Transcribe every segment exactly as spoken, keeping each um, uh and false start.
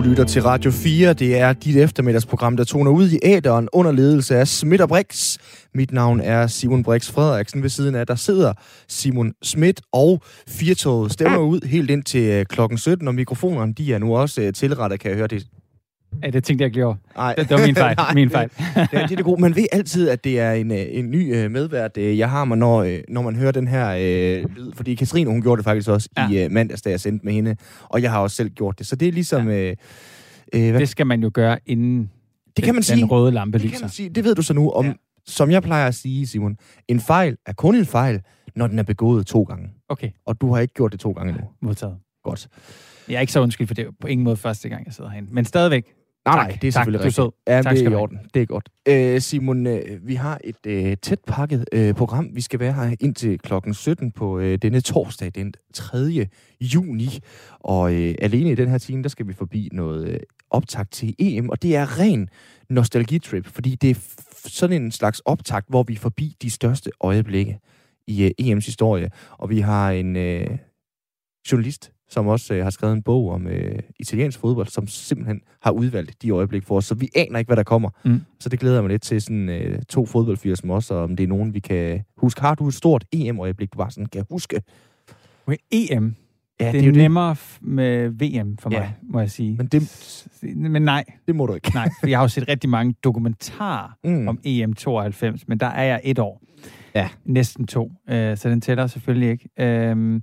Du lytter til Radio fire. Det er dit eftermiddagsprogram, der toner ud i æderen under ledelse af Smidt og Brix. Mit navn er Simon Brix Frederiksen. Ved siden af der sidder Simon Smidt, og firetoget stemmer ud helt ind til klokken sytten, og mikrofonerne de er nu også tilrettet, kan jeg høre det. Ja, det tænkte jeg ikke over. Nej. Det, det var min fejl. Nej, min fejl. Det, det er det gode. Man ved altid, at det er en, en ny medvært, jeg har mig, når, når man hører den her øh, lyd. Fordi Kathrine, hun gjorde det faktisk også ja. i øh, mandags, da jeg sendte med hende. Og jeg har også selv gjort det. Så det er ligesom... Ja. Øh, det skal man jo gøre inden det kan man den, sige. Den røde lampe lyser. Det kan man sige. Det ved du så nu. Om, ja. Som jeg plejer at sige, Simon, en fejl er kun en fejl, når den er begået to gange. Okay. Og du har ikke gjort det to gange nu. Modtaget. Godt. Jeg er ikke så undskyld for det. På ingen måde første gang, jeg sidder herinde. Men stadigvæk. Nej, tak, nej, det er selvfølgelig rigtigt. Ja, tak, det er i orden. Det er godt. Øh, Simon, øh, vi har et øh, tæt pakket øh, program. Vi skal være her indtil klokken sytten på øh, denne torsdag, den tredje juni. Og øh, alene i den her time, der skal vi forbi noget øh, optakt til E M, og det er ren nostalgitrip, fordi det er f- sådan en slags optakt, hvor vi er forbi de største øjeblikke i øh, E M's historie. Og vi har en øh, journalist, som også øh, har skrevet en bog om øh, italiensk fodbold, som simpelthen har udvalgt de øjeblik for os, så vi aner ikke, hvad der kommer. Mm. Så det glæder jeg mig lidt til, sådan øh, to fodboldfyre som os, og om det er nogen, vi kan huske. Har du et stort E M-øjeblik, du bare sådan kan huske? Okay, E M? Ja, det, det er jo nemmere det. Med V M for mig, ja. Må jeg sige. Men, det, men nej. Det må du ikke. Nej, for jeg har jo set rigtig mange dokumentarer mm. om E M tooghalvfems, men der er jeg et år. Ja. Næsten to, øh, så den tæller selvfølgelig ikke. Øh,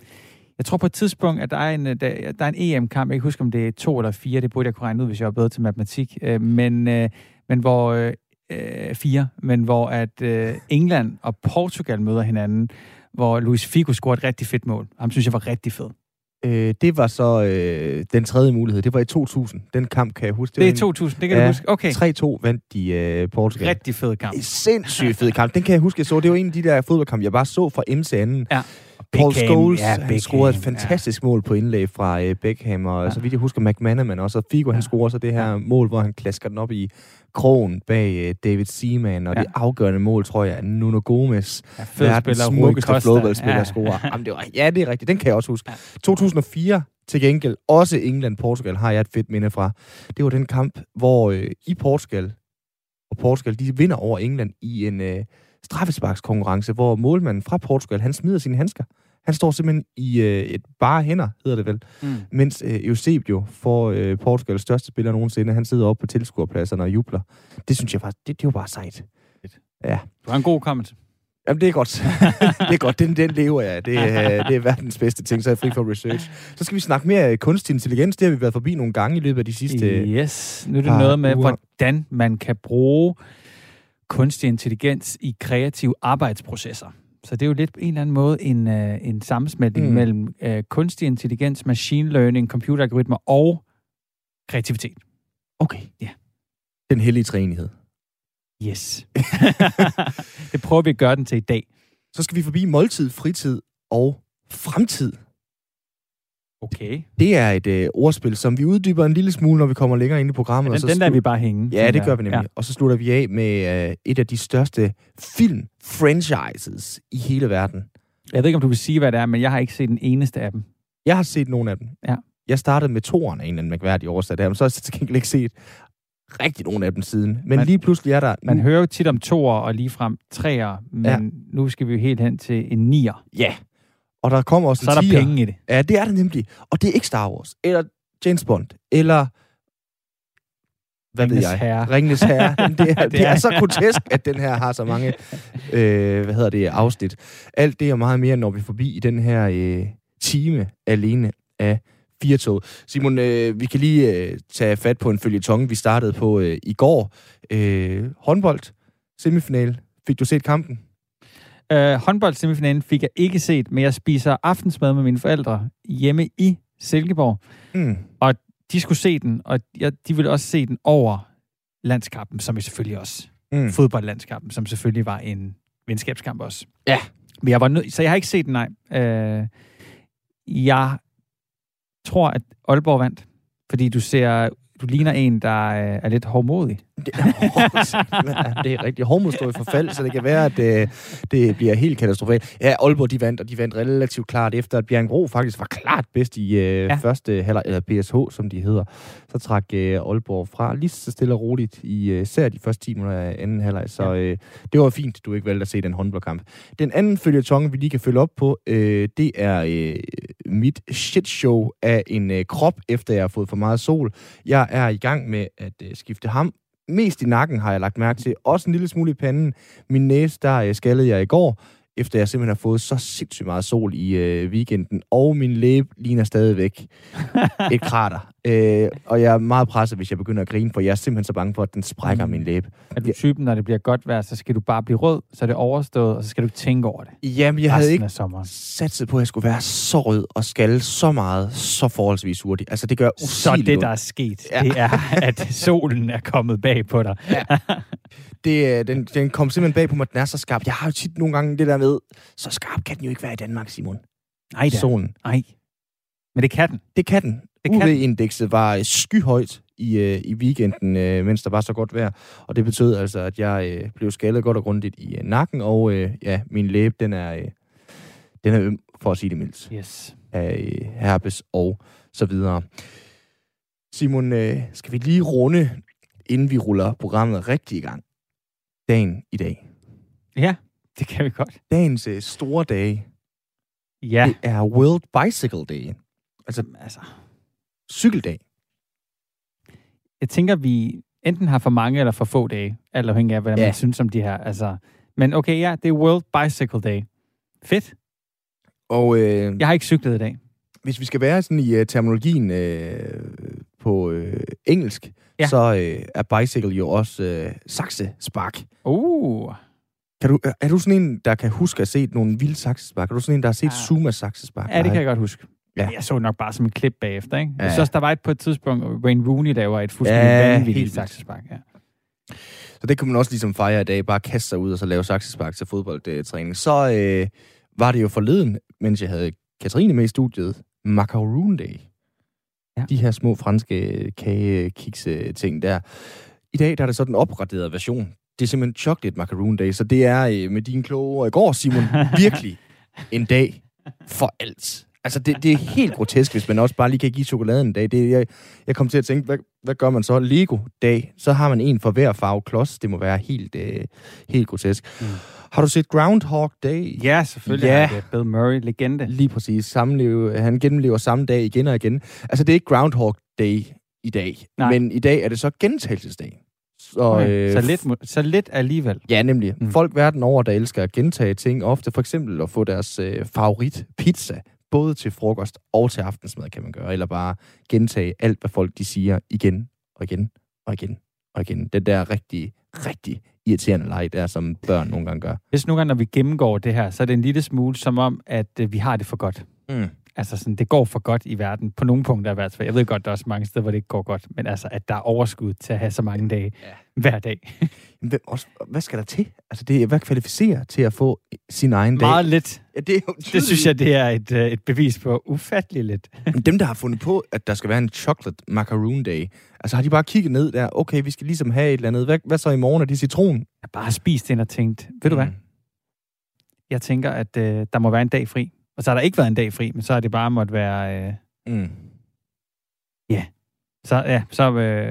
Jeg tror på et tidspunkt, at der er en, der, der er en E M-kamp. Jeg kan ikke huske, om det er to eller fire. Det burde jeg kunne regne ud, hvis jeg var bedre til matematik. Men, men hvor... Øh, fire. Men hvor at øh, England og Portugal møder hinanden. Hvor Luis Figo scorede et rigtig fedt mål. Ham synes jeg var rigtig fed. Øh, det var så øh, den tredje mulighed. Det var i to tusind. Den kamp kan jeg huske. Det, det er i to tusind, det kan ja, du huske. Okay. tre to vandt de øh, Portugal. Rigtig fed kamp. En sindssygt fed kamp. Den kan jeg huske, jeg så. Det var en af de der fodboldkamp, jeg bare så fra ende til anden. Ja. Paul Scholes, ja, han scorede et fantastisk ja. mål på indlæg fra øh, Beckham, og ja. så vidt jeg husker McManaman også, og Figo, ja. han scorer så det her ja. mål, hvor han klasker den op i krogen bag øh, David Seaman, og ja. det afgørende mål, tror jeg, er Nuno Gomes, ja, verdens smukkeste flodboldspiller, ja. scorer. Jamen, det var, ja, det er rigtigt, den kan jeg også huske. Ja. to tusind og fire til gengæld, også England-Portugal, har jeg et fedt minde fra. Det var den kamp, hvor øh, i Portugal, og Portugal, de vinder over England i en... Øh, straffesparkskonkurrence, hvor målmanden fra Portugal, han smider sine handsker. Han står simpelthen i øh, et bare hænder, hedder det vel. Mm. Mens øh, Eusebio for øh, Portugals største spiller nogensinde, han sidder oppe på tilskuerpladserne og jubler. Det synes jeg faktisk, det, det var bare sejt. Ja. Du har en god komment. Jamen, det er godt. det er godt. Den, den lever jeg. Det, øh, det er verdens bedste ting, så er jeg fri for research. Så skal vi snakke mere øh, kunstig intelligens. Det har vi været forbi nogle gange i løbet af de sidste øh, Yes. Nu er det noget med, uger. Hvordan man kan bruge kunstig intelligens i kreative arbejdsprocesser. Så det er jo lidt på en eller anden måde en, øh, en sammensmeltning mm. mellem øh, kunstig intelligens, machine learning, computeralgoritmer og kreativitet. Okay. Ja. Den hellige treenighed. Yes. Det prøver vi at gøre den til i dag. Så skal vi forbi måltid, fritid og fremtid. Okay. Det er et øh, ordspil, som vi uddyber en lille smule, når vi kommer længere ind i programmet. Ja, den, og så den lader slu- vi bare hænge. Ja, det gør vi nemlig. Ja. Og så slutter vi af med øh, et af de største film-franchises i hele verden. Jeg ved ikke, om du vil sige, hvad det er, men jeg har ikke set den eneste af dem. Jeg har set nogle af dem. Ja. Jeg startede med toeren af en eller anden mærkværdig oversat af dem, så har jeg til gengæld ikke set rigtig nogen af dem siden. Men man, lige pludselig er der... Man hører jo tit om toer og ligefrem treer, men ja. nu skal vi jo helt hen til en nier. Ja. Og der kommer også så en tier. Så er der penge i det. Ja, det er der nemlig. Og det er ikke Star Wars, eller James Bond, eller... Hvad Ringenes ved jeg? Herre. Ringenes Herre. Det er, det er så grotesk, at den her har så mange øh, hvad hedder det, afsnit. Alt det og meget mere, når vi forbi i den her øh, time alene af Firtog. Simon, øh, vi kan lige øh, tage fat på en føljeton, vi startede på øh, i går. Øh, håndbold, semifinal. Fik du set kampen? Uh, håndboldssemifinalen fik jeg ikke set, men jeg spiser aftensmad med mine forældre hjemme i Silkeborg. Mm. Og de skulle se den, og jeg, de ville også se den over landskampen, som selvfølgelig også. Mm. Fodboldlandskampen, som selvfølgelig var en venskabskamp også. Ja. Men jeg var nød, så jeg har ikke set den, nej. Uh, jeg tror, at Aalborg vandt, fordi du ser Du ligner en, der øh, er lidt hårdmodig. Det er, det er rigtig hårdmod står i forfald, så det kan være, at øh, det bliver helt katastrofalt. Ja, Aalborg, de vandt, og de vandt relativt klart efter, at Bjerringbro faktisk var klart bedst i øh, ja. første halvleg, eller B S H, som de hedder. Så trak øh, Aalborg fra lige så stille og roligt, især øh, de første ti minutter af anden halvleg. Så øh, det var fint, du ikke valgte at se den håndboldkamp. Den anden føljeton, vi lige kan følge op på, øh, det er øh, mit shitshow af en øh, krop, efter jeg har fået for meget sol. Jeg er i gang med at øh, skifte ham. Mest i nakken har jeg lagt mærke til. Også en lille smule i panden. Min næse, der øh, skaldede jeg i går, efter jeg simpelthen har fået så sindssygt meget sol i øh, weekenden. Og min læbe ligner stadigvæk et krater. Øh, og jeg er meget presset, hvis jeg begynder at grine, for jeg er simpelthen så bange for, at den sprækker mm. min læbe. Er du typen, når det bliver godt vejr, så skal du bare blive rød, så er det overstået, og så skal du ikke tænke over det? Jamen, jeg havde ikke satset på, at jeg skulle være så rød og skalle så meget, så forholdsvis hurtigt. Altså, det gør usigeligt. Så det, der er sket, ja. det er, at solen er kommet bag på dig. Ja. Det, den, den kom simpelthen bag på mig, den er så skarp. Jeg har jo tit nogle gange det der med, så skarp kan den jo ikke være i Danmark, Simon. Nej da. Solen. Nej. Men det kan den. Det kan den. U V-indekset var skyhøjt i, øh, i weekenden, øh, mens der var så godt vejr. Og det betød altså, at jeg øh, blev skaldet godt og grundigt i øh, nakken, og øh, ja, min læbe, den er, øh, den er øm, for at sige det mildt. Yes. Af øh, herpes og så videre. Simon, øh, skal vi lige runde, inden vi ruller programmet rigtig i gang? Dagen i dag. Ja, det kan vi godt. Dagens øh, store dag. Ja. Det er World Bicycle Day. Altså, altså... cykeldag. Jeg tænker, vi enten har for mange eller for få dage, alt afhængig af, hvad ja. man synes om de her. Altså, men okay, ja, det er World Bicycle Day. Fedt. Og øh, jeg har ikke cyklet i dag. Hvis vi skal være sådan i uh, terminologien øh, på øh, engelsk, ja. så øh, er bicycle jo også øh, saksespark. Uh. Kan du, er du sådan en, der kan huske at se nogle vilde saksespark? Er du sådan en, der har set ah. Zuma saksespark? Ja, det kan jeg godt huske. Ja. Jeg så nok bare som et klip bagefter, ikke? Ja. Jeg synes, der var et på et tidspunkt, Wayne Rooney, der var et fuldstændig ja, vanvittigt saksespark. Ja. Så det kunne man også ligesom fejre i dag, bare kaste sig ud og så lave saksespark til fodboldtræning. Så øh, var det jo forleden, mens jeg havde Kathrine med i studiet, Macaroon Day. Ja. De her små franske kagekikse-ting der. I dag der er det så den opgraderede version. Det er simpelthen Chocolate Macaroon Day, så det er øh, med dine kloge ord i går, Simon, virkelig en dag for alt. Altså, det, det er helt grotesk, hvis man også bare lige kan give chokoladen en dag. Det, jeg, jeg kom til at tænke, hvad, hvad gør man så? Lego-dag. Så har man en for hver farve klods. Det må være helt, øh, helt grotesk. Mm. Har du set Groundhog Day? Ja, selvfølgelig. Ja. Det Bill Murray, legende. Lige præcis. Sammenleve, han gennemlever samme dag igen og igen. Altså, det er ikke Groundhog Day i dag. Nej. Men i dag er det så gentagelsesdag. Så, okay. øh, så, lidt, så lidt alligevel. Ja, nemlig. Mm. Folk verden over, der elsker at gentage ting ofte. For eksempel at få deres øh, favorit pizza. Både til frokost og til aftensmad kan man gøre, eller bare gentage alt, hvad folk de siger igen og igen og igen og igen. Den der rigtig, rigtig irriterende leg, der som børn nogle gange gør. Hvis nogle gange, når vi gennemgår det her, så er det en lille smule som om, at vi har det for godt. Mm. Altså sådan, det går for godt i verden, på nogle punkter i hvert fald. Jeg ved godt, der er også mange steder, hvor det ikke går godt, men altså, at der er overskud til at have så mange dage ja. hver dag. Jamen, også, hvad skal der til? Altså, det er, hvad kvalificerer til at få sin egen dag? Meget lidt. Ja, det, det synes jeg, det er et, et bevis på ufatteligt lidt. Dem, der har fundet på, at der skal være en chocolate macaroon day, altså har de bare kigget ned der, okay, vi skal ligesom have et eller andet. Hvad, hvad så i morgen? Er det citron? Jeg har bare spist den og tænkt, ved mm. du hvad? Jeg tænker, at øh, der må være en dag fri. Og så har der ikke været en dag fri, men så har det bare måtte være... Ja. Øh... Mm. Yeah. Så, ja, så... Øh...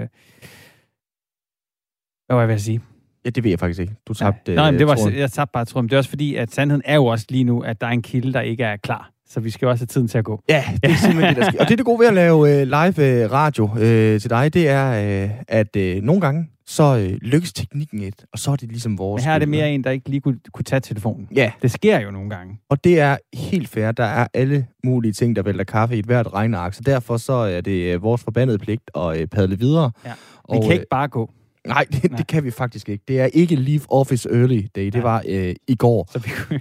Hvad var jeg ved at sige? Ja, det ved jeg faktisk ikke. Du tabte... Ja. Nej, men det var, jeg tabte bare tråden. Det er også fordi, at sandheden er jo også lige nu, at der er en kilde, der ikke er klar. Så vi skal jo også have tiden til at gå. Ja, det er simpelthen det, der sker. Og det er det gode ved at lave øh, live øh, radio øh, til dig, det er, øh, at øh, nogle gange, så øh, lykkes teknikken et, og så er det ligesom vores... Men her er det mere en, der ikke lige kunne, kunne tage telefonen. Ja. Det sker jo nogle gange. Og det er helt fair. Der er alle mulige ting, der vælter kaffe i et hvert regneark, så derfor så er det øh, vores forbandede pligt at øh, padle videre. Ja. Vi og, kan ikke bare gå. Nej, det, nej, det kan vi faktisk ikke. Det er ikke leave office early day. Det ja. var øh, i går. Så vi kunne...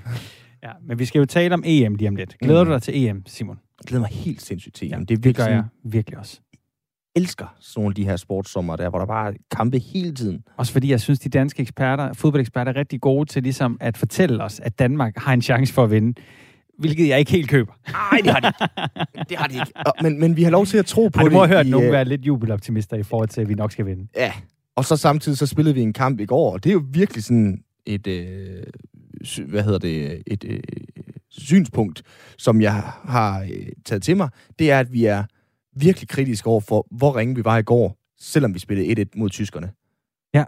Ja, men vi skal jo tale om E M lige om lidt. Glæder mm. du dig til E M, Simon? Jeg glæder mig helt sindssygt til E M. Ja, det, det gør sådan, jeg virkelig også. Jeg elsker sådan nogle af de her sportssommer der, hvor der bare er kampe hele tiden. Også fordi jeg synes, de danske eksperter, fodboldeksperter, er rigtig gode til ligesom at fortælle os, at Danmark har en chance for at vinde. Hvilket jeg ikke helt køber. Nej, det har de ikke. Det har de ikke. Men, men vi har lov til at tro på det. Du må have hørt nogen være lidt jubeloptimister i forhold til, at vi nok skal vinde. Ja, og så samtidig så spillede vi en kamp i går, og det er jo virkelig sådan et, øh, hvad hedder det, et øh, synspunkt, som jeg har øh, taget til mig. Det er, at vi er virkelig kritiske over for, hvor ringe vi var i går, selvom vi spillede et-et mod tyskerne. Ja.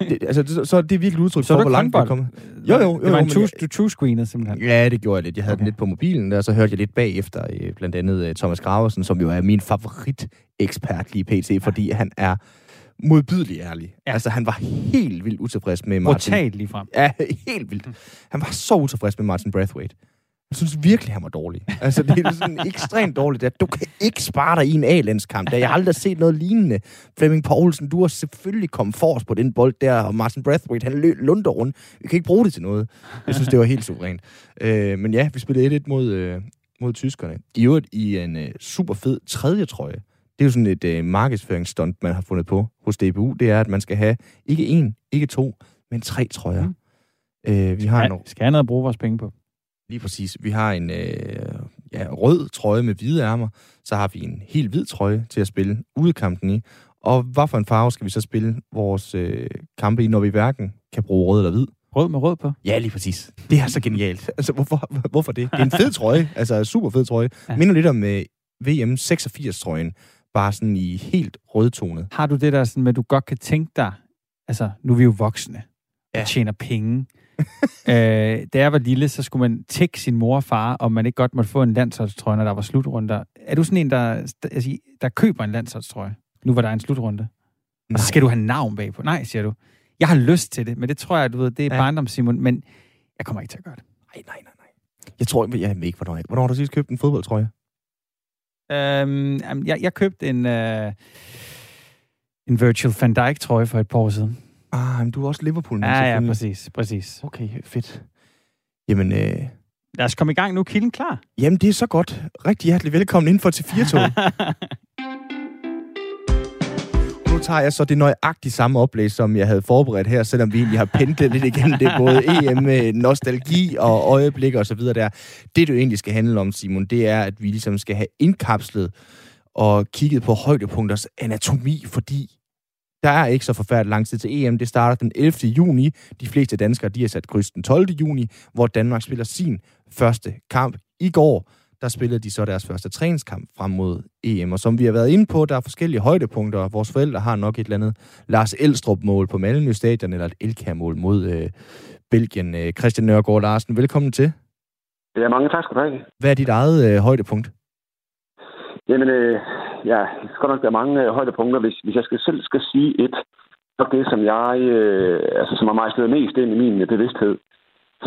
det, altså, så det er virkelig udtryk for, hvor langt vi er kommet. Jo, jo, jo. Det var jo, en two, jeg, two screener simpelthen. Ja, det gjorde jeg lidt. Jeg havde okay. den lidt på mobilen, og så hørte jeg lidt bagefter, blandt andet Thomas Graversen, som jo er min favorit-ekspert lige pt, ja. Fordi han er modbydelig ærlig. Ja. Altså, han var helt vildt utilfreds med Martin. Brutalt lige frem. Ja, helt vildt. Han var så utilfreds med Martin Brathwaite. Jeg synes virkelig, han var dårlig. Altså, det er sådan ekstremt dårligt. At du kan ikke spare dig i en A-landskamp. Jeg har aldrig set noget lignende. Flemming Poulsen, du har selvfølgelig kommet forrest på den bold der, og Martin Brathwaite, han løb lunder rundt. Vi kan ikke bruge det til noget. Jeg synes, det var helt suverænt. Øh, men ja, vi spillede et-et mod, øh, mod tyskerne. I øvrigt i en øh, super fed tredje trøje. Det er jo sådan et øh, markedsføringsstunt, man har fundet på hos D B U. Det er, at man skal have ikke en, ikke to, men tre trøjer. Mm. Øh, vi har skal, en... skal have noget at bruge vores penge på. Lige præcis. Vi har en øh, ja, rød trøje med hvide ærmer. Så har vi en helt hvid trøje til at spille udekampen i. Og hvad for en farve skal vi så spille vores øh, kampe i, når vi hverken kan bruge rød eller hvid? Rød med rød på? Ja, lige præcis. Det er så genialt. Altså, hvorfor, hvorfor det? Det er en fed trøje. Altså, super fed trøje. Ja. Minder lidt om øh, V M seksogfirs-trøjen. Bare sådan i helt rødtonet. Har du det der sådan med, at du godt kan tænke dig, altså, nu er vi jo voksne, ja. Og tjener penge. øh, da jeg var lille, så skulle man tække sin mor og far, om man ikke godt måtte få en landsholdstrøje, når der var slutrunder. Er du sådan en, der, altså, der køber en landsholdstrøje? Nu var der en slutrunde. Nej. Og så skal du have navn bagpå. Nej, siger du. Jeg har lyst til det, men det tror jeg, du ved, det er ja. Barndom, Simon, men jeg kommer ikke til at gøre det. Nej, nej, nej, nej. Jeg tror jeg ikke, hvornår jeg... Hvornår har du sidst købt en fodboldtrøje? Øhm, jeg, jeg købte en, øh, en Virgil van Dijk-trøje for et par år siden. Ah, men du er også Liverpool nu, ah, selvfølgelig. Ja, præcis, præcis. Okay, fedt. Jamen, øh... lad os komme i gang nu. Kilden klar. Jamen, det er så godt. Rigtig hjertelig velkommen inden for til fire-toget. Nu tager jeg så det nøjagtigt samme oplæg, som jeg havde forberedt her, selvom vi egentlig har pendlet lidt igennem det, både E M, nostalgi og øjeblik og så videre der. Det, det egentlig skal handle om, Simon, det er, at vi ligesom skal have indkapslet og kigget på højdepunkters anatomi, fordi der er ikke så forfærdeligt lang tid til E M. Det starter den ellevte juni. De fleste danskere, de har sat kryds den tolvte juni, hvor Danmark spiller sin første kamp. I går, der spillede de så deres første træningskamp frem mod E M. Og som vi har været inde på, der er forskellige højdepunkter. Vores forældre har nok et eller andet Lars Elstrup-mål på Malmø Stadion, eller et Elkær-mål mod øh, Belgien. Christian Nørgaard Larsen, velkommen til. Ja, mange tak skal du have. Hvad er dit eget øh, højdepunkt? Jamen, øh, ja, det skal nok være mange øh, højdepunkter. Hvis, hvis jeg skal, selv skal sige et, så det, som jeg, øh, altså, som har mejslet mest ind i min bevidsthed,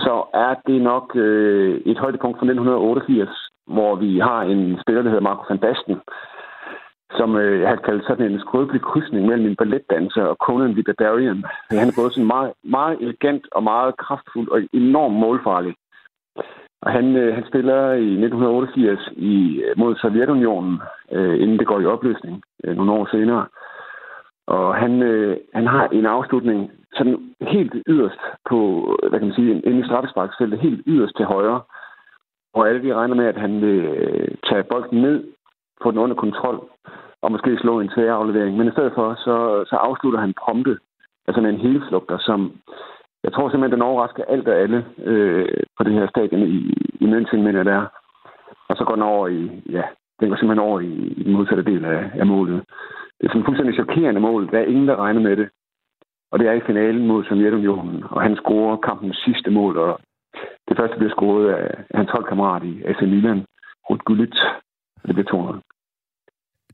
så er det nok øh, et højdepunkt fra nitten otteogfirs, hvor vi har en spiller, der hedder Marco van Basten, som øh, har kaldt sådan en skrøbelig krydsning mellem en balletdanser og Conan the Barbarian. Han er både sådan meget, meget elegant og meget kraftfuld og enormt målfarlig. Og han, øh, han spiller i nitten otteogfirs i, mod Sovjetunionen, øh, inden det går i opløsning øh, nogle år senere. Og han, øh, han har en afslutning sådan helt yderst på, hvad kan man sige, en, en straffesparksfeltet, helt yderst til højre. Og alle vi regner med, at han vil tage bolden ned, få den under kontrol og måske slå en svær aflevering. Men i stedet for, så, så afslutter han prompte, altså med en helflugter, som... Jeg tror simpelthen, den overrasker alt og alle øh, på det her stadion i, i München, mener jeg, der. Og så går den over i, ja, den går simpelthen over i, i den modsatte del af, af målet. Det er sådan fuldstændig chokerende mål. Der er ingen, der regner med det. Og det er i finalen mod Sovjetunionen, og han scorer kampens sidste mål, og det første bliver scoret af, af hans holdkammerat i A C Milan, Ruud Gullit, og det bliver to nul.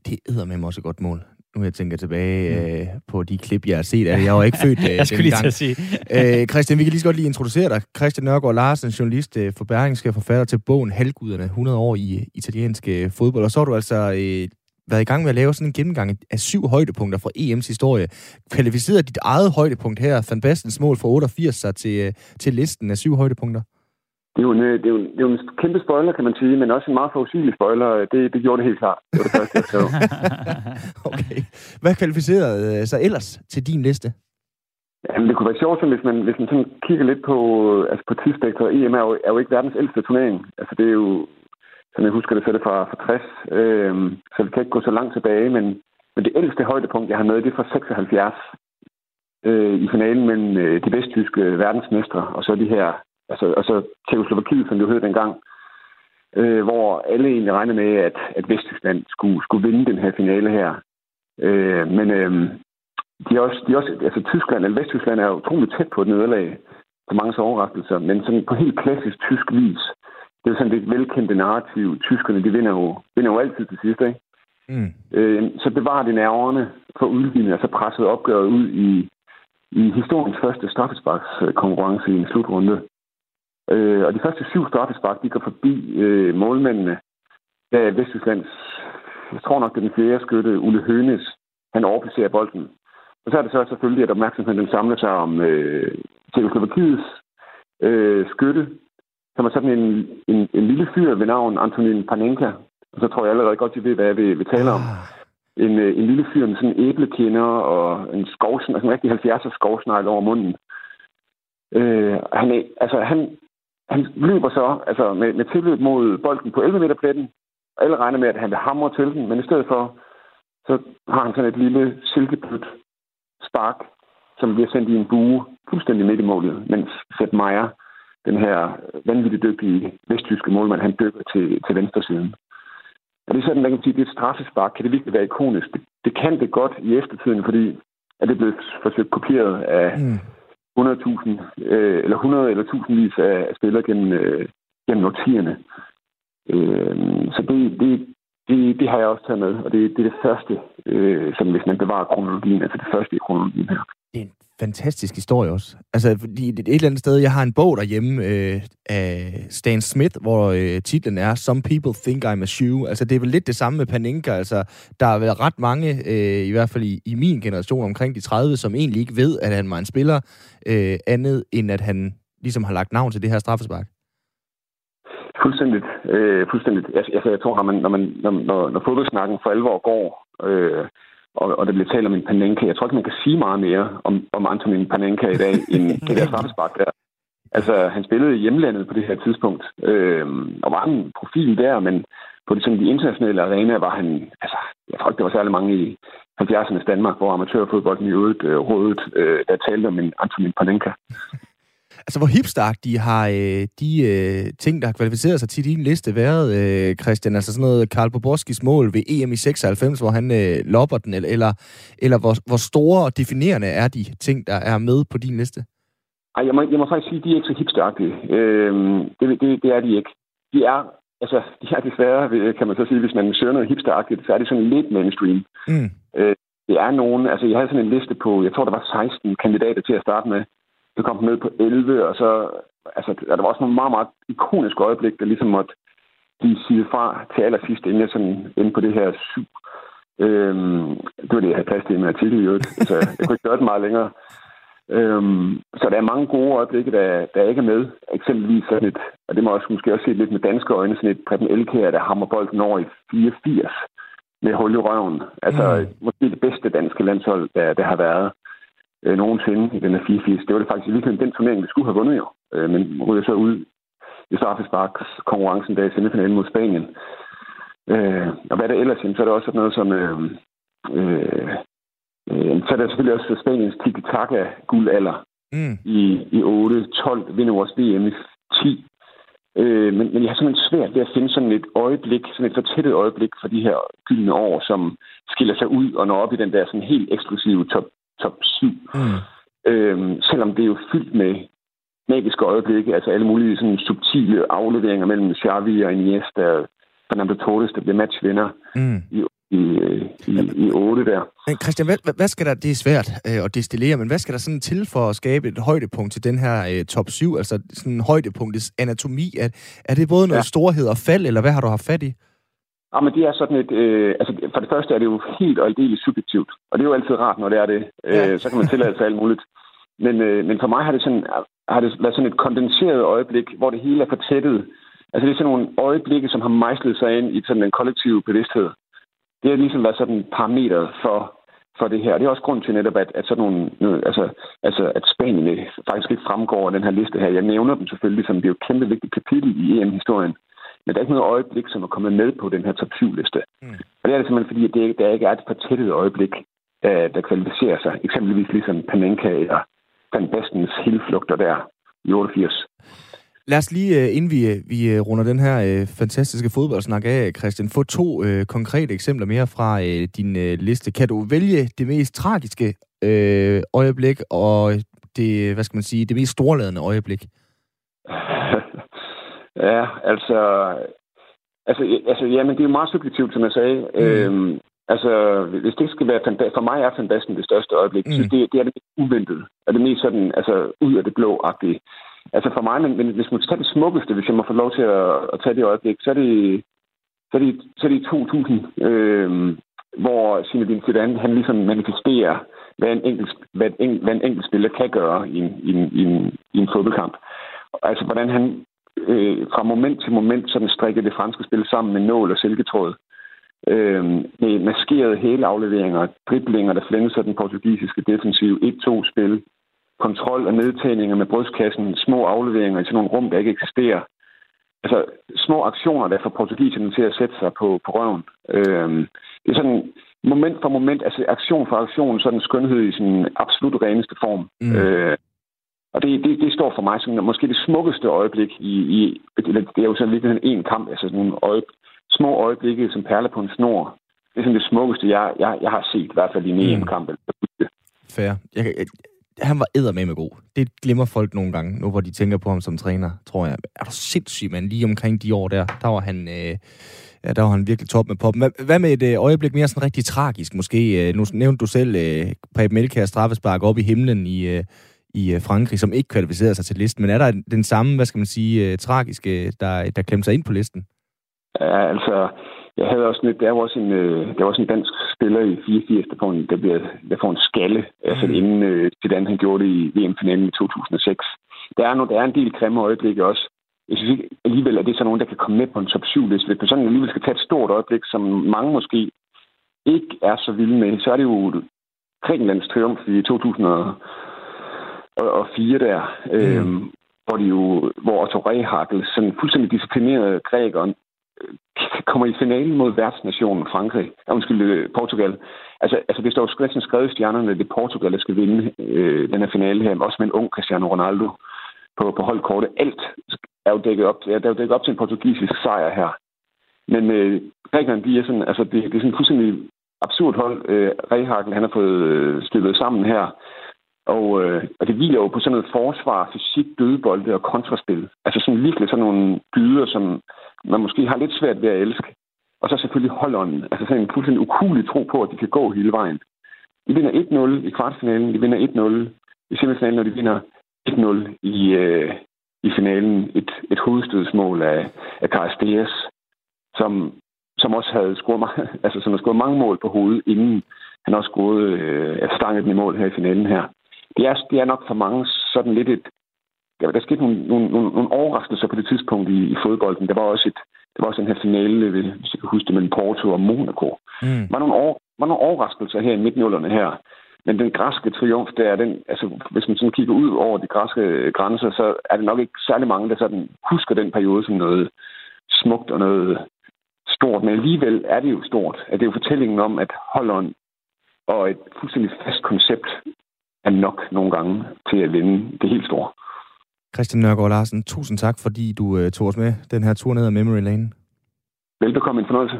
Det æder med mig også et godt mål. Nu jeg tænker tilbage øh, på de klip, jeg har set af. Jeg var ikke født øh, jeg skulle dengang. Lige til at sige. Æ, Christian, vi kan lige så godt lige introducere dig. Christian Nørgaard Larsen, journalist øh, for Berlingske, forfatter til bogen Halvguderne, hundrede år i italiensk øh, fodbold. Og så har du altså øh, været i gang med at lave sådan en gennemgang af syv højdepunkter fra E M's historie. Kvalificerede dit eget højdepunkt her, Van Bastens mål fra otteogfirs, sig til, øh, til listen af syv højdepunkter? Det er, en, det, er en, det er jo en kæmpe spoiler, kan man sige, men også en meget forudsigelig spoiler. Det, det gjorde det helt klart. Det var det første, jeg så. Okay. Hvad kvalificerede sig ellers til din liste? Jamen, det kunne være sjovt, hvis man, hvis man sådan kigger lidt på, altså på tidsspektret. E M er jo, er jo ikke verdens ældste turnering. Altså, det er jo, som jeg husker det, så er det fra, fra tres. Øhm, så vi kan ikke gå så langt tilbage, men, men det ældste højdepunkt, jeg har med, det er fra seksoghalvfjerds. Øh, I finalen mellem øh, de vesttyske verdensmestre, og så de her, altså, og så Tjekkoslovakiet, som det jo hed dengang, øh, hvor alle egentlig regnede med, at, at Vesttyskland skulle, skulle vinde den her finale her. Øh, men... Øh, De er også, de er også, altså Tyskland eller Vesttyskland er utroligt tæt på et nederlag, så mange overraskelser, men sådan på helt klassisk tysk vis. Det er sådan det velkendte narrativ. Tyskerne, de vinder jo, vinder jo altid til sidst, ikke? Mm. Øh, så bevarer de nerverne for udligning, og så presset opgøret ud i, i historiens første straffesparkskonkurrence i en slutrunde. Øh, og de første syv straffespark, de går forbi øh, målmændene af Vesttysklands, jeg tror nok, det er den fjerde skytte, Ulle Hønes, han overplacerer bolden. Og så er det så selvfølgelig, at opmærksomheden den samler sig om øh, Tjekkoslovakiets øh, skytte, som er sådan en, en, en lille fyr ved navn Antonin Panenka. Og så tror jeg allerede godt, at I ved, hvad jeg vil, vil tale om. En, øh, en lille fyr med sådan en æblekinder og en skovsnegl, altså en rigtig halvfjerdser skovsnegl over munden. Øh, han, er, altså, han, han løber så altså, med, med tilløb mod bolden på elleve meter pletten. Alle regner med, at han vil hamre til den, men i stedet for, så har han sådan et lille silkepyt spark, som bliver sendt i en bue fuldstændig midt i målet, mens Sepp Maier, den her vanvittigt dygtige vesttyske målmand, han dykker til, til venstre siden. Og det er sådan, man kan sige, det er et straffespark. Kan det virkelig være ikonisk? Det, det kan det godt i eftertiden, fordi at det er blevet forsøgt kopieret af hundrede tusind øh, eller hundrede eller tusindvis af spillere gennem, øh, gennem årtierne. Øh, så det, det Det, det har jeg også taget med, og det, det er det første, øh, som hvis man bevarer kronologien, altså det første i kronologien her. Det er en fantastisk historie også. Altså, fordi et eller andet sted, jeg har en bog derhjemme øh, af Stan Smith, hvor øh, titlen er Some People Think I'm a Shoe. Altså, det er vel lidt det samme med Panenka. Altså, der er vel ret mange, øh, i hvert fald i, i min generation omkring de tredive, som egentlig ikke ved, at han var en spiller, øh, andet end at han ligesom har lagt navn til det her straffespark. Fuldstændigt. Øh, fuldstændigt. Altså, jeg tror, at man, når, man, når, når fodboldsnakken for alvor går, øh, og, og der bliver talt om en Panenka, jeg tror ikke, man kan sige meget mere om, om Antonin Panenka i dag, end det der straffespark der. Altså, han spillede i hjemlandet på det her tidspunkt, øh, og var en profil der, men på de, sådan, de internationale arenaer var han, altså, jeg tror ikke, der var særlig mange i halvfjerdsernes Danmark, hvor amatørfodbolden i øvrigt øh, rådet, øh, der talte om en Antonin Panenka. Altså, hvor hipstagt de har øh, de øh, ting, der har kvalificeret sig til din liste været, øh, Christian? Altså sådan noget Karl Poborskis mål ved E M i seksoghalvfems, hvor han øh, lopper den, eller, eller hvor, hvor store og definerende er de ting, der er med på din liste? Ej, jeg må, jeg må faktisk sige, at de er ikke så hipstagtige. Øh, det, det, det er de ikke. De er, altså, de er desværre, kan man så sige, hvis man søger noget hipstagtigt, så er det sådan lidt mainstream. Mm. Øh, det er nogen, altså jeg havde sådan en liste på, jeg tror, der var seksten kandidater til at starte med. Så kom den ned på elleve, og så altså, der var også nogle meget, meget ikoniske øjeblik, der ligesom måtte blive siget fra til allersidst, inden jeg sådan endte på det her syv. Øhm, det var det, jeg havde plads til i min artikel, jo. Altså, jeg kunne ikke gøre det meget længere. Øhm, så der er mange gode øjeblikke, der, der ikke er med. Eksempelvis sådan et, og det må også måske også se lidt med danske øjne, sådan et Preben Elkjær, der hammer bolden over i fireogfirs med hul i røven. Altså, mm. måske det bedste danske landshold, der, der har været nogensinde i den her fireogfirs. Det var det faktisk i virkeligheden den turnering, vi skulle have vundet jo. Men ryger så ud i straffesparkskonkurrencen der i semifinalen mod Spanien. Og hvad der ellers, så er der også sådan noget som... Øh, øh, så er der selvfølgelig også Spaniens tiki-taka-guldalder mm. i, i otte tolv, vinder vores V M i ti. Øh, men, men jeg har simpelthen svært ved at finde sådan et øjeblik, sådan et fortættet øjeblik for de her gyldne år, som skiller sig ud og når op i den der sådan helt eksklusive top top syv. Mm. Øhm, selvom det er jo fyldt med magiske øjeblikke, altså alle mulige sådan subtile afleveringer mellem Xavi og Iniesta, Fernando Torres, der bliver matchvinder mm. i, i, i, i otte der. Men Christian, hvad, hvad skal der, det er svært øh, at destillere, men hvad skal der sådan til for at skabe et højdepunkt til den her øh, top syv, altså sådan højdepunktets anatomi? Er, er det både noget ja. storhed og fald, eller hvad har du haft fat i? Ja, men det er sådan et... Øh, altså, for det første er det jo helt og aldeles subjektivt. Og det er jo altid rart, når det er det. Ja. Øh, så kan man tillade sig alt muligt. Men, øh, men for mig har det, sådan, har det været sådan et kondenseret øjeblik, hvor det hele er fortættet. Altså, det er sådan nogle øjeblikke, som har mejslet sig ind i sådan en kollektiv bevidsthed. Det har ligesom været sådan parameter for, for det her. Og det er også grund til netop, at, at sådan nogle, altså, altså at Spanien faktisk ikke fremgår af den her liste her. Jeg nævner dem selvfølgelig, som det er jo et kæmpe vigtigt kapitel i E M-historien. Men der er ikke noget øjeblik, som er kommet med på den her top syv-liste. Mm. Og det er det simpelthen fordi, at det, der ikke er et fortættet øjeblik, der kvalificerer sig. Eksempelvis ligesom Panenka eller Van Bestens hildflugter der i otteogfirs. Lad os lige, inden vi, vi runder den her øh, fantastiske fodboldsnak af, Christian, få to øh, konkrete eksempler mere fra øh, din øh, liste. Kan du vælge det mest tragiske øh, øjeblik og det, hvad skal man sige, det mest storladende øjeblik? Ja, altså, altså, altså ja, men det er jo meget subjektivt, som jeg sagde. Mm. Øhm, altså, hvis det skal være for mig er Van Basten det største øjeblik, mm. så det, det er det mest uventede, og det mest sådan, altså ud af det blå-agtige. Altså for mig, men, men hvis man tager det smukkeste, hvis jeg må få lov til at, at tage det øjeblik, så er det, så er det, så er det i to tusind, øh, hvor Zinedine Zidane, han ligesom manifesterer, hvad en enkelt, hvad en, hvad en enkelt spiller kan gøre i en, i en, i en, i en fodboldkamp. Altså hvordan han øh, fra moment til moment sådan strikker det franske spil sammen med nål og silketråd. Øh, med maskerede hæleafleveringer, driblinger, der flænser den portugisiske defensiv, et-to-spil. Kontrol og nedtagninger med brystkassen, små afleveringer i sådan nogle rum, der ikke eksisterer. Altså små aktioner, der får portugiserne til at sætte sig på, på røven. Øhm, det er sådan moment for moment, altså aktion for aktion, sådan skønhed i sin absolut reneste form. Mm. Øh, og det, det, det står for mig som måske det smukkeste øjeblik i, i det er jo sådan virkelig en kamp, altså sådan nogle øje, små øjeblikke som perler på en snor. Det er sådan det smukkeste, jeg, jeg, jeg har set, i hvert fald i en mm. E M-kamp. Fair. Jeg kan... Han var eddermame god. Det glemmer folk nogle gange, nu hvor de tænker på ham som træner, tror jeg. Er du sindssyg, mand? Lige omkring de år der, der var han, øh, ja, der var han virkelig top med poppen. Hvad med et øjeblik mere sådan rigtig tragisk måske? Nu nævnte du selv øh, Preben Elkjær straffespark op i himlen i, øh, i Frankrig, som ikke kvalificerede sig til listen. Men er der den samme, hvad skal man sige, tragiske, der, der klemte sig ind på listen? Ja, altså... Jeg havde også lidt, der var også en, der var også en dansk spiller i fireogfirs, der får en, der bliver, der får en skalle, altså mm. inden øh, Zidane, han gjorde det i V M-finalen i to tusind og seks. Der er, nogle, der er en del grimme øjeblikke også. Jeg synes ikke alligevel, at det er sådan nogen, der kan komme med på en top syv-liste. Hvis man sådan alligevel skal tage et stort øjeblik, som mange måske ikke er så vilde med, så er det jo Grækenlands triumf i to tusind og fire der, mm. øhm, hvor, de jo, hvor Otto Rehhagel, sådan fuldstændig disciplineret grækeren, kommer i finalen mod værtsnationen Frankrig, undskyld, Portugal. Altså, altså det står jo næsten skrevet i stjernerne, at det Portugal, der skal vinde øh, den her finale her, også med en ung Cristiano Ronaldo på, på holdkortet. Alt er jo dækket op, er jo dækket op til en portugisisk sejr her. Men øh, Grækenland, de er sådan, altså det, det er sådan et fuldstændig absurd hold. Øh, Rehhagel, han har fået øh, stillet sammen her, og, øh, og det hviler jo på sådan noget forsvar, fysik, dødebolde og kontraspil. Altså sådan virkelig sådan nogle gyder, som man måske har lidt svært ved at elske. Og så selvfølgelig holdånden. Altså sådan en fuldstændig ukulig tro på, at de kan gå hele vejen. De vinder et nul i kvartfinalen, de vinder et nul i semifinalen, og de vinder et nul i, øh, i finalen. Et, et hovedstødsmål af, af Karisteas, som, som også havde scoret, altså, som havde scoret mange mål på hovedet, inden han også scorede øh, stanget den i mål her i finalen her. Det er, det er nok for mange sådan lidt et... Der skete nogle, nogle, nogle overraskelser på det tidspunkt i, i fodbolden. Der var også et, der var også den her finale, hvis jeg kan huske det, mellem Porto og Monaco. Mm. Der var nogle, over, var nogle overraskelser her i midtnullerne her. Men den græske triumf, der er den, altså, hvis man sådan kigger ud over de græske grænser, så er det nok ikke særlig mange, der sådan husker den periode som noget smukt og noget stort. Men alligevel er det jo stort. At det er jo fortællingen om, at Holland og et fuldstændig fast koncept er nok nogle gange til at vinde det helt store. Christian Nørgaard Larsen, tusind tak, fordi du øh, tog os med den her tur ned ad Memory Lane. Velbekomme, en fornøjelse.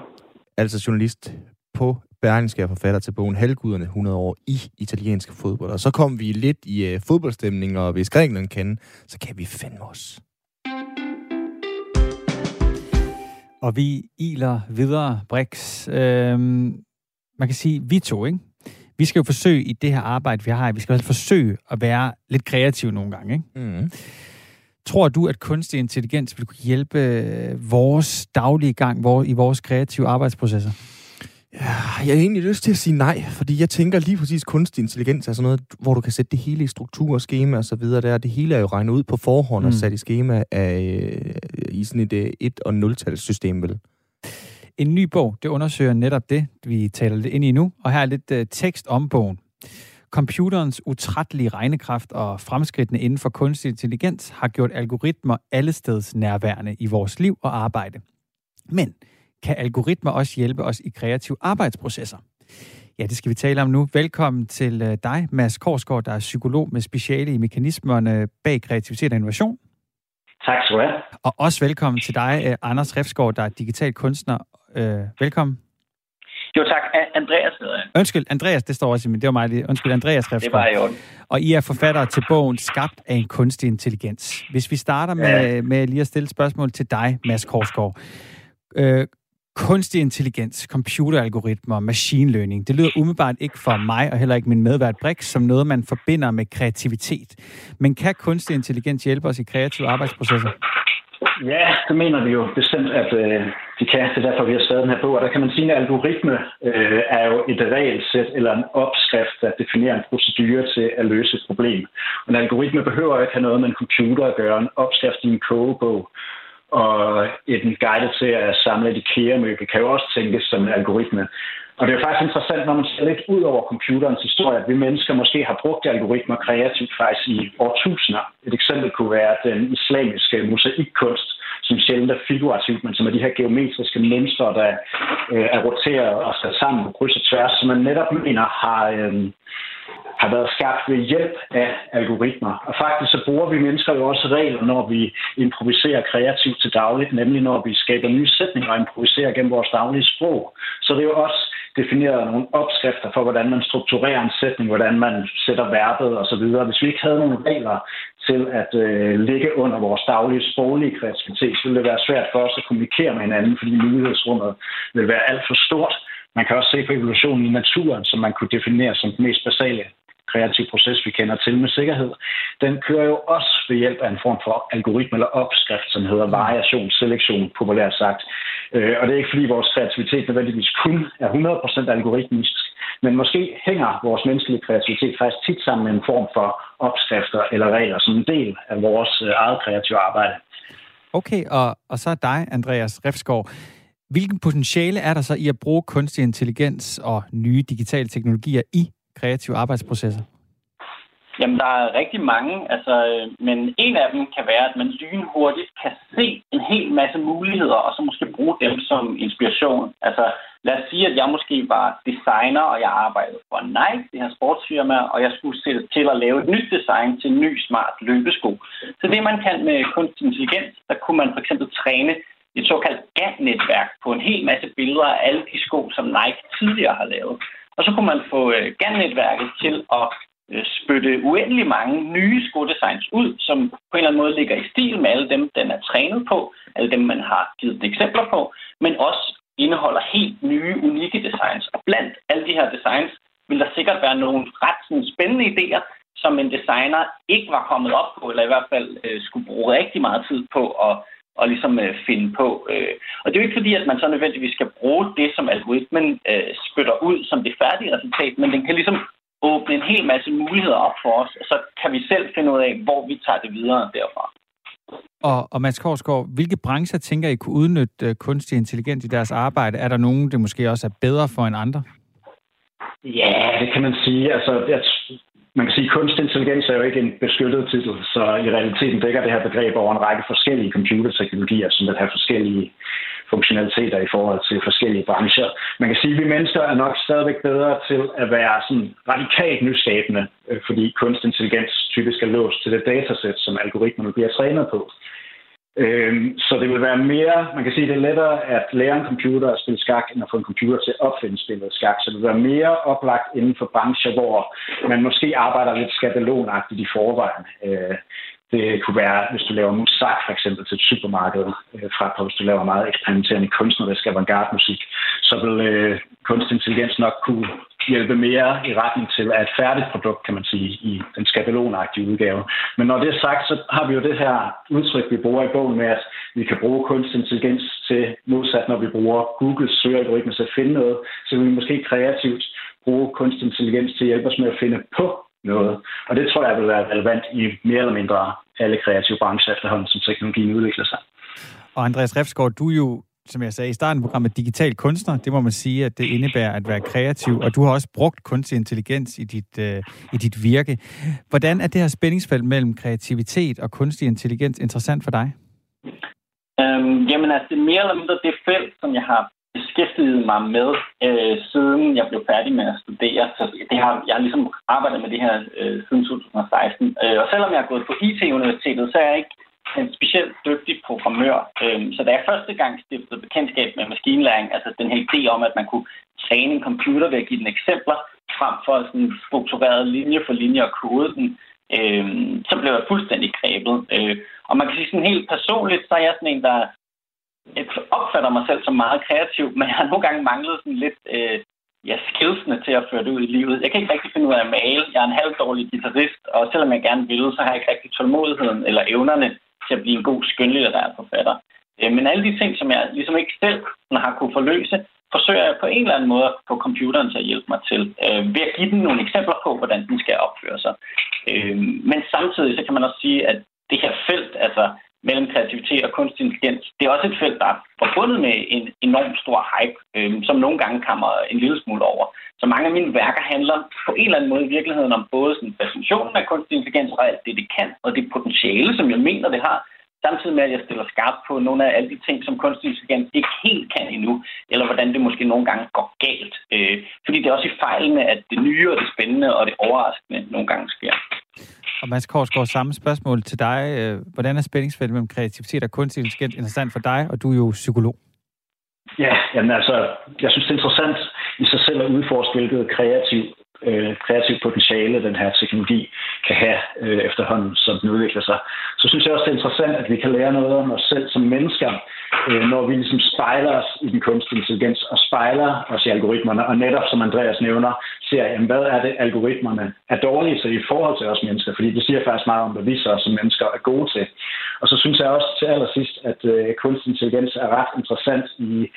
Altså journalist på Berlingske og forfatter til bogen Halvguderne, hundrede år i italiensk fodbold. Og så kom vi lidt i øh, fodboldstemning, og hvis Grækenland kan, så kan vi fandme os. Og vi iler videre, Brix. Øhm, man kan sige, vi to, ikke? Vi skal jo forsøge i det her arbejde, vi har, vi skal jo forsøge at være lidt kreative nogle gange, ikke? Mm. Tror du, at kunstig intelligens vil kunne hjælpe vores daglige gang i vores kreative arbejdsprocesser? Ja, jeg har egentlig lyst til at sige nej, fordi jeg tænker lige præcis, kunstig intelligens er sådan noget, hvor du kan sætte det hele i struktur, skema og så videre der. Det hele er jo regnet ud på forhånd mm. og sat i skema af, i sådan et et- og nul-talssystem, vel? En ny bog, det undersøger netop det, vi taler lidt ind i nu, og her er lidt øh, tekst om bogen. Computerens utrættelige regnekraft og fremskridtene inden for kunstig intelligens har gjort algoritmer allesteds nærværende i vores liv og arbejde. Men kan algoritmer også hjælpe os i kreative arbejdsprocesser? Ja, det skal vi tale om nu. Velkommen til dig, Mads Korsgaard, der er psykolog med speciale i mekanismerne bag kreativitet og innovation. Tak skal du have. Og også velkommen til dig, Anders Refsgaard, der er digital kunstner. Velkommen. Jo tak, Andreas hedder jeg. Undskyld, Andreas, det står også i, men det var mig lige. Undskyld, Andreas Refsgaard. Det var jeg jo. Og I er forfattere til bogen Skabt af en kunstig intelligens. Hvis vi starter med, ja. med lige at stille spørgsmål til dig, Mads Korsgaard. Øh, kunstig intelligens, computeralgoritmer, machine learning, det lyder umiddelbart ikke for mig og heller ikke min medvært Brix som noget, man forbinder med kreativitet. Men kan kunstig intelligens hjælpe os i kreative arbejdsprocesser? Ja, det mener vi jo bestemt, at øh, de kan. Det er derfor, vi har skrevet den her bog. Og der kan man sige, at algoritme øh, er jo et regelsæt eller en opskrift, der definerer en procedure til at løse et problem. En algoritme behøver ikke have noget med en computer at gøre, en opskrift i en kogebog. Og en guide til at samle et IKEA-møbel kan jo også tænkes som en algoritme. Og det er faktisk interessant, når man ser lidt ud over computerens historie, at vi mennesker måske har brugt algoritmer kreativt faktisk i årtusinder. Et eksempel kunne være den islamiske mosaikkunst, som sjældent er figurativt, men som er de her geometriske mønstre, der øh, er roteret og sat sammen på kryds og tværs, som man netop mener har, øh, har været skabt ved hjælp af algoritmer. Og faktisk så bruger vi mennesker jo også regler, når vi improviserer kreativt til dagligt, nemlig når vi skaber nye sætninger og improviserer gennem vores daglige sprog. Så det er jo også defineret nogle opskrifter for, hvordan man strukturerer en sætning, hvordan man sætter verbet osv. Hvis vi ikke havde nogle regler til at øh, ligge under vores daglige sproglige kreativitet, så ville det være svært for os at kommunikere med hinanden, fordi mulighedsrummet ville være alt for stort. Man kan også se på evolutionen i naturen, som man kunne definere som den mest basale kreative proces, vi kender til med sikkerhed. Den kører jo også ved hjælp af en form for algoritme eller opskrift, som hedder variation, selektion, populært sagt. Og det er ikke, fordi vores kreativitet nødvendigvis kun er hundrede procent algoritmisk, men måske hænger vores menneskelige kreativitet faktisk tit sammen med en form for opskrifter eller regler som en del af vores eget kreative arbejde. Okay, og, og så dig, Andreas Refsgaard. Hvilken potentiale er der så i at bruge kunstig intelligens og nye digitale teknologier i kreative arbejdsprocesser? Jamen, der er rigtig mange, altså, men en af dem kan være, at man lynhurtigt kan se en hel masse muligheder, og så måske bruge dem som inspiration. Altså, lad os sige, at jeg måske var designer, og jeg arbejdede for Nike, det her sportsfirma, og jeg skulle sætte til at lave et nyt design til en ny smart løbesko. Så det, man kan med kunstig intelligens, der kunne man for eksempel træne et såkaldt G A N-netværk på en hel masse billeder af alle de sko, som Nike tidligere har lavet. Og så kunne man få G A N-netværket til at spytte uendelig mange nye skodesigns ud, som på en eller anden måde ligger i stil med alle dem, den er trænet på, alle dem, man har givet eksempler på, men også indeholder helt nye, unikke designs. Og blandt alle de her designs vil der sikkert være nogle ret sådan spændende idéer, som en designer ikke var kommet op på, eller i hvert fald øh, skulle bruge rigtig meget tid på at og ligesom øh, finde på. Øh. Og det er jo ikke fordi, at man så nødvendigvis skal bruge det, som algoritmen øh, spytter ud som det færdige resultat, men den kan ligesom åbne en hel masse muligheder op for os, og så kan vi selv finde ud af, hvor vi tager det videre derfra. Og, og Mads Korsgaard, hvilke brancher tænker I kunne udnytte øh, kunstig intelligens i deres arbejde? Er der nogen, det måske også er bedre for end andre? Ja, det kan man sige. Altså, jeg t- Man kan sige, at kunstig intelligens er jo ikke en beskyttet titel, så i realiteten dækker det her begreb over en række forskellige computerteknologier, som vil have forskellige funktionaliteter i forhold til forskellige brancher. Man kan sige, at vi mennesker er nok stadigvæk bedre til at være sådan radikalt nyskabende, fordi kunstig intelligens typisk er låst til det datasæt, som algoritmerne bliver trænet på. Så det vil være mere, man kan sige, at det er lettere at lære en computer at spille skak, end at få en computer til at opfinde spillet skak. Så det vil være mere oplagt inden for brancher, hvor man måske arbejder lidt skabelonagtigt i forvejen. Det kunne være, hvis du laver musik for eksempel til et supermarked, frem for hvis du laver meget eksperimenterende kunstnerisk avantgarde-musik, så vil kunstig intelligens nok kunne hjælpe mere i retning til at et færdigt produkt, kan man sige, i den skabelonagtige udgave. Men når det er sagt, så har vi jo det her udtryk, vi bruger i bogen med, at vi kan bruge kunstig intelligens til, modsat når vi bruger Googles søgealgoritme til at finde noget, så vil vi måske kreativt bruge kunstig intelligens til at hjælpe os med at finde på noget. Og det tror jeg vil være relevant i mere eller mindre alle kreative brancher efterhånden, som teknologien udvikler sig. Og Andreas Refsgaard, du er jo som jeg sagde i starten af programmet, digital kunstner. Det må man sige, at det indebærer at være kreativ, og du har også brugt kunstig intelligens i dit, øh, i dit virke. Hvordan er det her spændingsfelt mellem kreativitet og kunstig intelligens interessant for dig? Øhm, jamen altså, det er mere eller mindre det felt, som jeg har beskæftiget mig med, øh, siden jeg blev færdig med at studere. Så det har, jeg har ligesom arbejdet med det her øh, siden to tusind og seksten. Øh, og selvom jeg har gået på I T-universitetet, så er jeg ikke en specielt dygtig programmør. Øh, så da jeg første gang stiftede bekendtskab med maskinlæring, altså den her idé om, at man kunne træne en computer ved at give den eksempler, frem for sådan struktureret linje for linje og kode den, øh, så blev jeg fuldstændig grebet. Øh, og man kan sige sådan helt personligt, så er jeg sådan en, der jeg opfatter mig selv som meget kreativ, men jeg har nogle gange manglet sådan lidt øh, ja, skillsene til at føre det ud i livet. Jeg kan ikke rigtig finde ud af at male. Jeg er en halvdårlig guitarist, og selvom jeg gerne vil, så har jeg ikke rigtig tålmodigheden eller evnerne til at blive en god skønlitterær forfatter. Øh, men alle de ting, som jeg ligesom ikke selv har kunne forløse, forsøger jeg på en eller anden måde at få computeren til at hjælpe mig til, øh, ved at give den nogle eksempler på, hvordan den skal opføre sig. Øh, men samtidig så kan man også sige, at det her felt, altså mellem kreativitet og kunstig intelligens, det er også et felt, der er forbundet med en enorm stor hype, øh, som nogle gange kammer en lille smule over. Så mange af mine værker handler på en eller anden måde i virkeligheden om både fascinationen af kunstig intelligens og alt det, det kan, og det potentiale, som jeg mener, det har, samtidig med, at jeg stiller skarpt på nogle af alle de ting, som kunstig intelligens ikke helt kan endnu, eller hvordan det måske nogle gange går galt. Øh, fordi det er også i fejlene, at det nye og det spændende og det overraskende nogle gange sker. Og Mads Korsgaard, samme spørgsmål til dig. Hvordan er spændingsfeltet mellem kreativitet og kunstig intelligens interessant for dig, og du er jo psykolog? Ja, jamen altså, jeg synes det er interessant i sig selv at udforske, hvilket kreativ, øh, kreativ potentiale den her teknologi kan have øh, efterhånden, som den udvikler sig. Så synes jeg også, det er interessant, at vi kan lære noget om os selv som mennesker, øh, når vi ligesom spejler os i den kunstige intelligens og spejler os i algoritmerne, og netop, som Andreas nævner, ser, jamen, hvad er det, algoritmerne er dårlige til i forhold til os mennesker, fordi det siger faktisk meget om, hvad vi så som mennesker er gode til. Og så synes jeg også til allersidst, at øh, kunstig intelligens er ret interessant i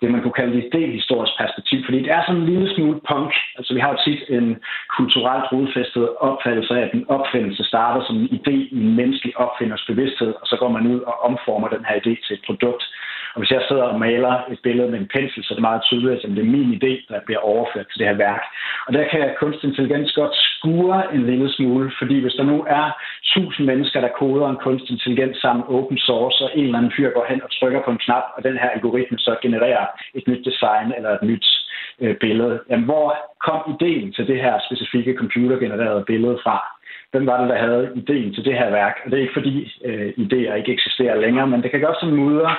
det, man kunne kalde et idéhistorisk perspektiv, fordi det er sådan en lille smule punk. Altså, vi har jo tit en kulturelt rodfæstet opfattelse af, at en opfindelse starter som en idé i en menneskelig opfinders bevidsthed, og så går man ud og omformer den her idé til et produkt. Og hvis jeg sidder og maler et billede med en pensel, så er det meget tydeligt, at det er min idé, der bliver overført til det her værk. Og der kan kunstig intelligens godt skure en lille smule, fordi hvis der nu er tusind mennesker, der koder en kunstig intelligens sammen open source, og en eller anden fyr går hen og trykker på en knap, og den her algoritme så genererer et nyt design eller et nyt øh, billede. Jamen, hvor kom ideen til det her specifikke computergenererede billede fra? Hvem var det, der havde ideen til det her værk? Og det er ikke fordi øh, idéer ikke eksisterer længere, men det kan godt sådan mudre,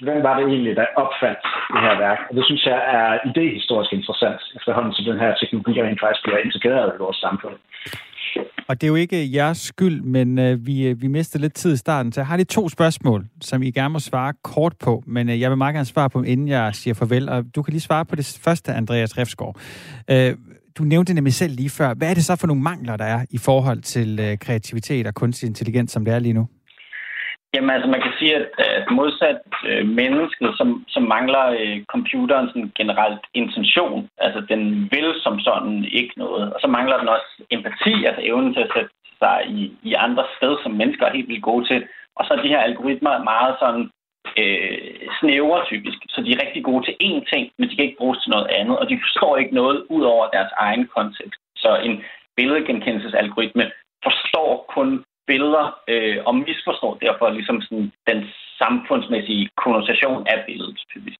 hvem var det egentlig, der opfandt det her værk? Og det synes jeg er idéhistorisk interessant, efterhånden som den her teknologi rent faktisk bliver integreret i vores samfund. Og det er jo ikke jeres skyld, men øh, vi, vi mistede lidt tid i starten, så jeg har lige to spørgsmål, som I gerne må svare kort på, men øh, jeg vil meget gerne svare på dem, inden jeg siger farvel, og du kan lige svare på det første, Andreas Refsgaard. Øh, du nævnte nemlig selv lige før. Hvad er det så for nogle mangler, der er i forhold til øh, kreativitet og kunstig intelligens, som det er lige nu? Jamen altså, man kan sige, at, at modsat øh, mennesket, som, som mangler øh, computeren sådan generelt intention, altså den vil som sådan ikke noget, og så mangler den også empati, altså evnen til at sætte sig i, i andre steder, som mennesker er helt vildt gode til, og så er de her algoritmer meget sådan øh, snævre typisk, så de er rigtig gode til én ting, men de kan ikke bruges til noget andet, og de forstår ikke noget ud over deres egen kontekst. Så en billedgenkendelsesalgoritme forstår kun billeder øh, og misforstår derfor ligesom sådan den samfundsmæssige konnotation af billedet, typisk.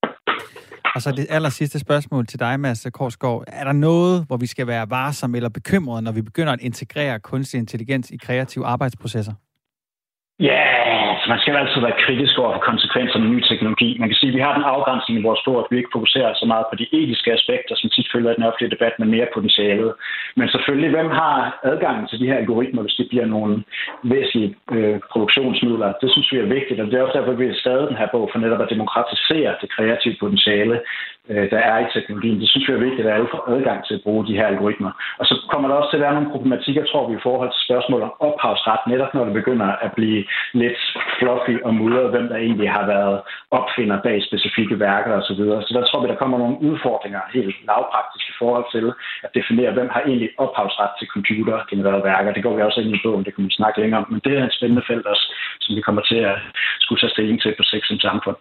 Og så det aller sidste spørgsmål til dig, Mads Korsgaard. Er der noget, hvor vi skal være varsomme eller bekymrede, når vi begynder at integrere kunstig intelligens i kreative arbejdsprocesser? Ja, yeah, så man skal jo altid være kritisk over for konsekvenserne af ny teknologi. Man kan sige, at vi har den afgrænsning i vores spor, at vi ikke fokuserer så meget på de etiske aspekter, som tit følger den offentlige debat, men mere potentialet. Men selvfølgelig, hvem har adgang til de her algoritmer, hvis det bliver nogle væsentlige øh, produktionsmidler? Det synes vi er vigtigt, og det er også derfor, at vi har skrevet den her bog for netop at demokratisere det kreative potentiale, der er i teknologien. Det synes jeg er vigtigt, at alle får adgang til at bruge de her algoritmer. Og så kommer der også til at være nogle problematikker, tror vi, i forhold til spørgsmål om ophavsret, netop når det begynder at blive lidt fluffy og mudret, hvem der egentlig har været opfinder bag specifikke værker osv. Så der tror vi, der kommer nogle udfordringer helt lavpraktisk i forhold til at definere, hvem har egentlig ophavsret til computergenererede værker. Det går vi også ind i bogen, det kan vi snakke længere om. Men det er et spændende felt også, som vi kommer til at skulle tage stilling til på sex som samfund.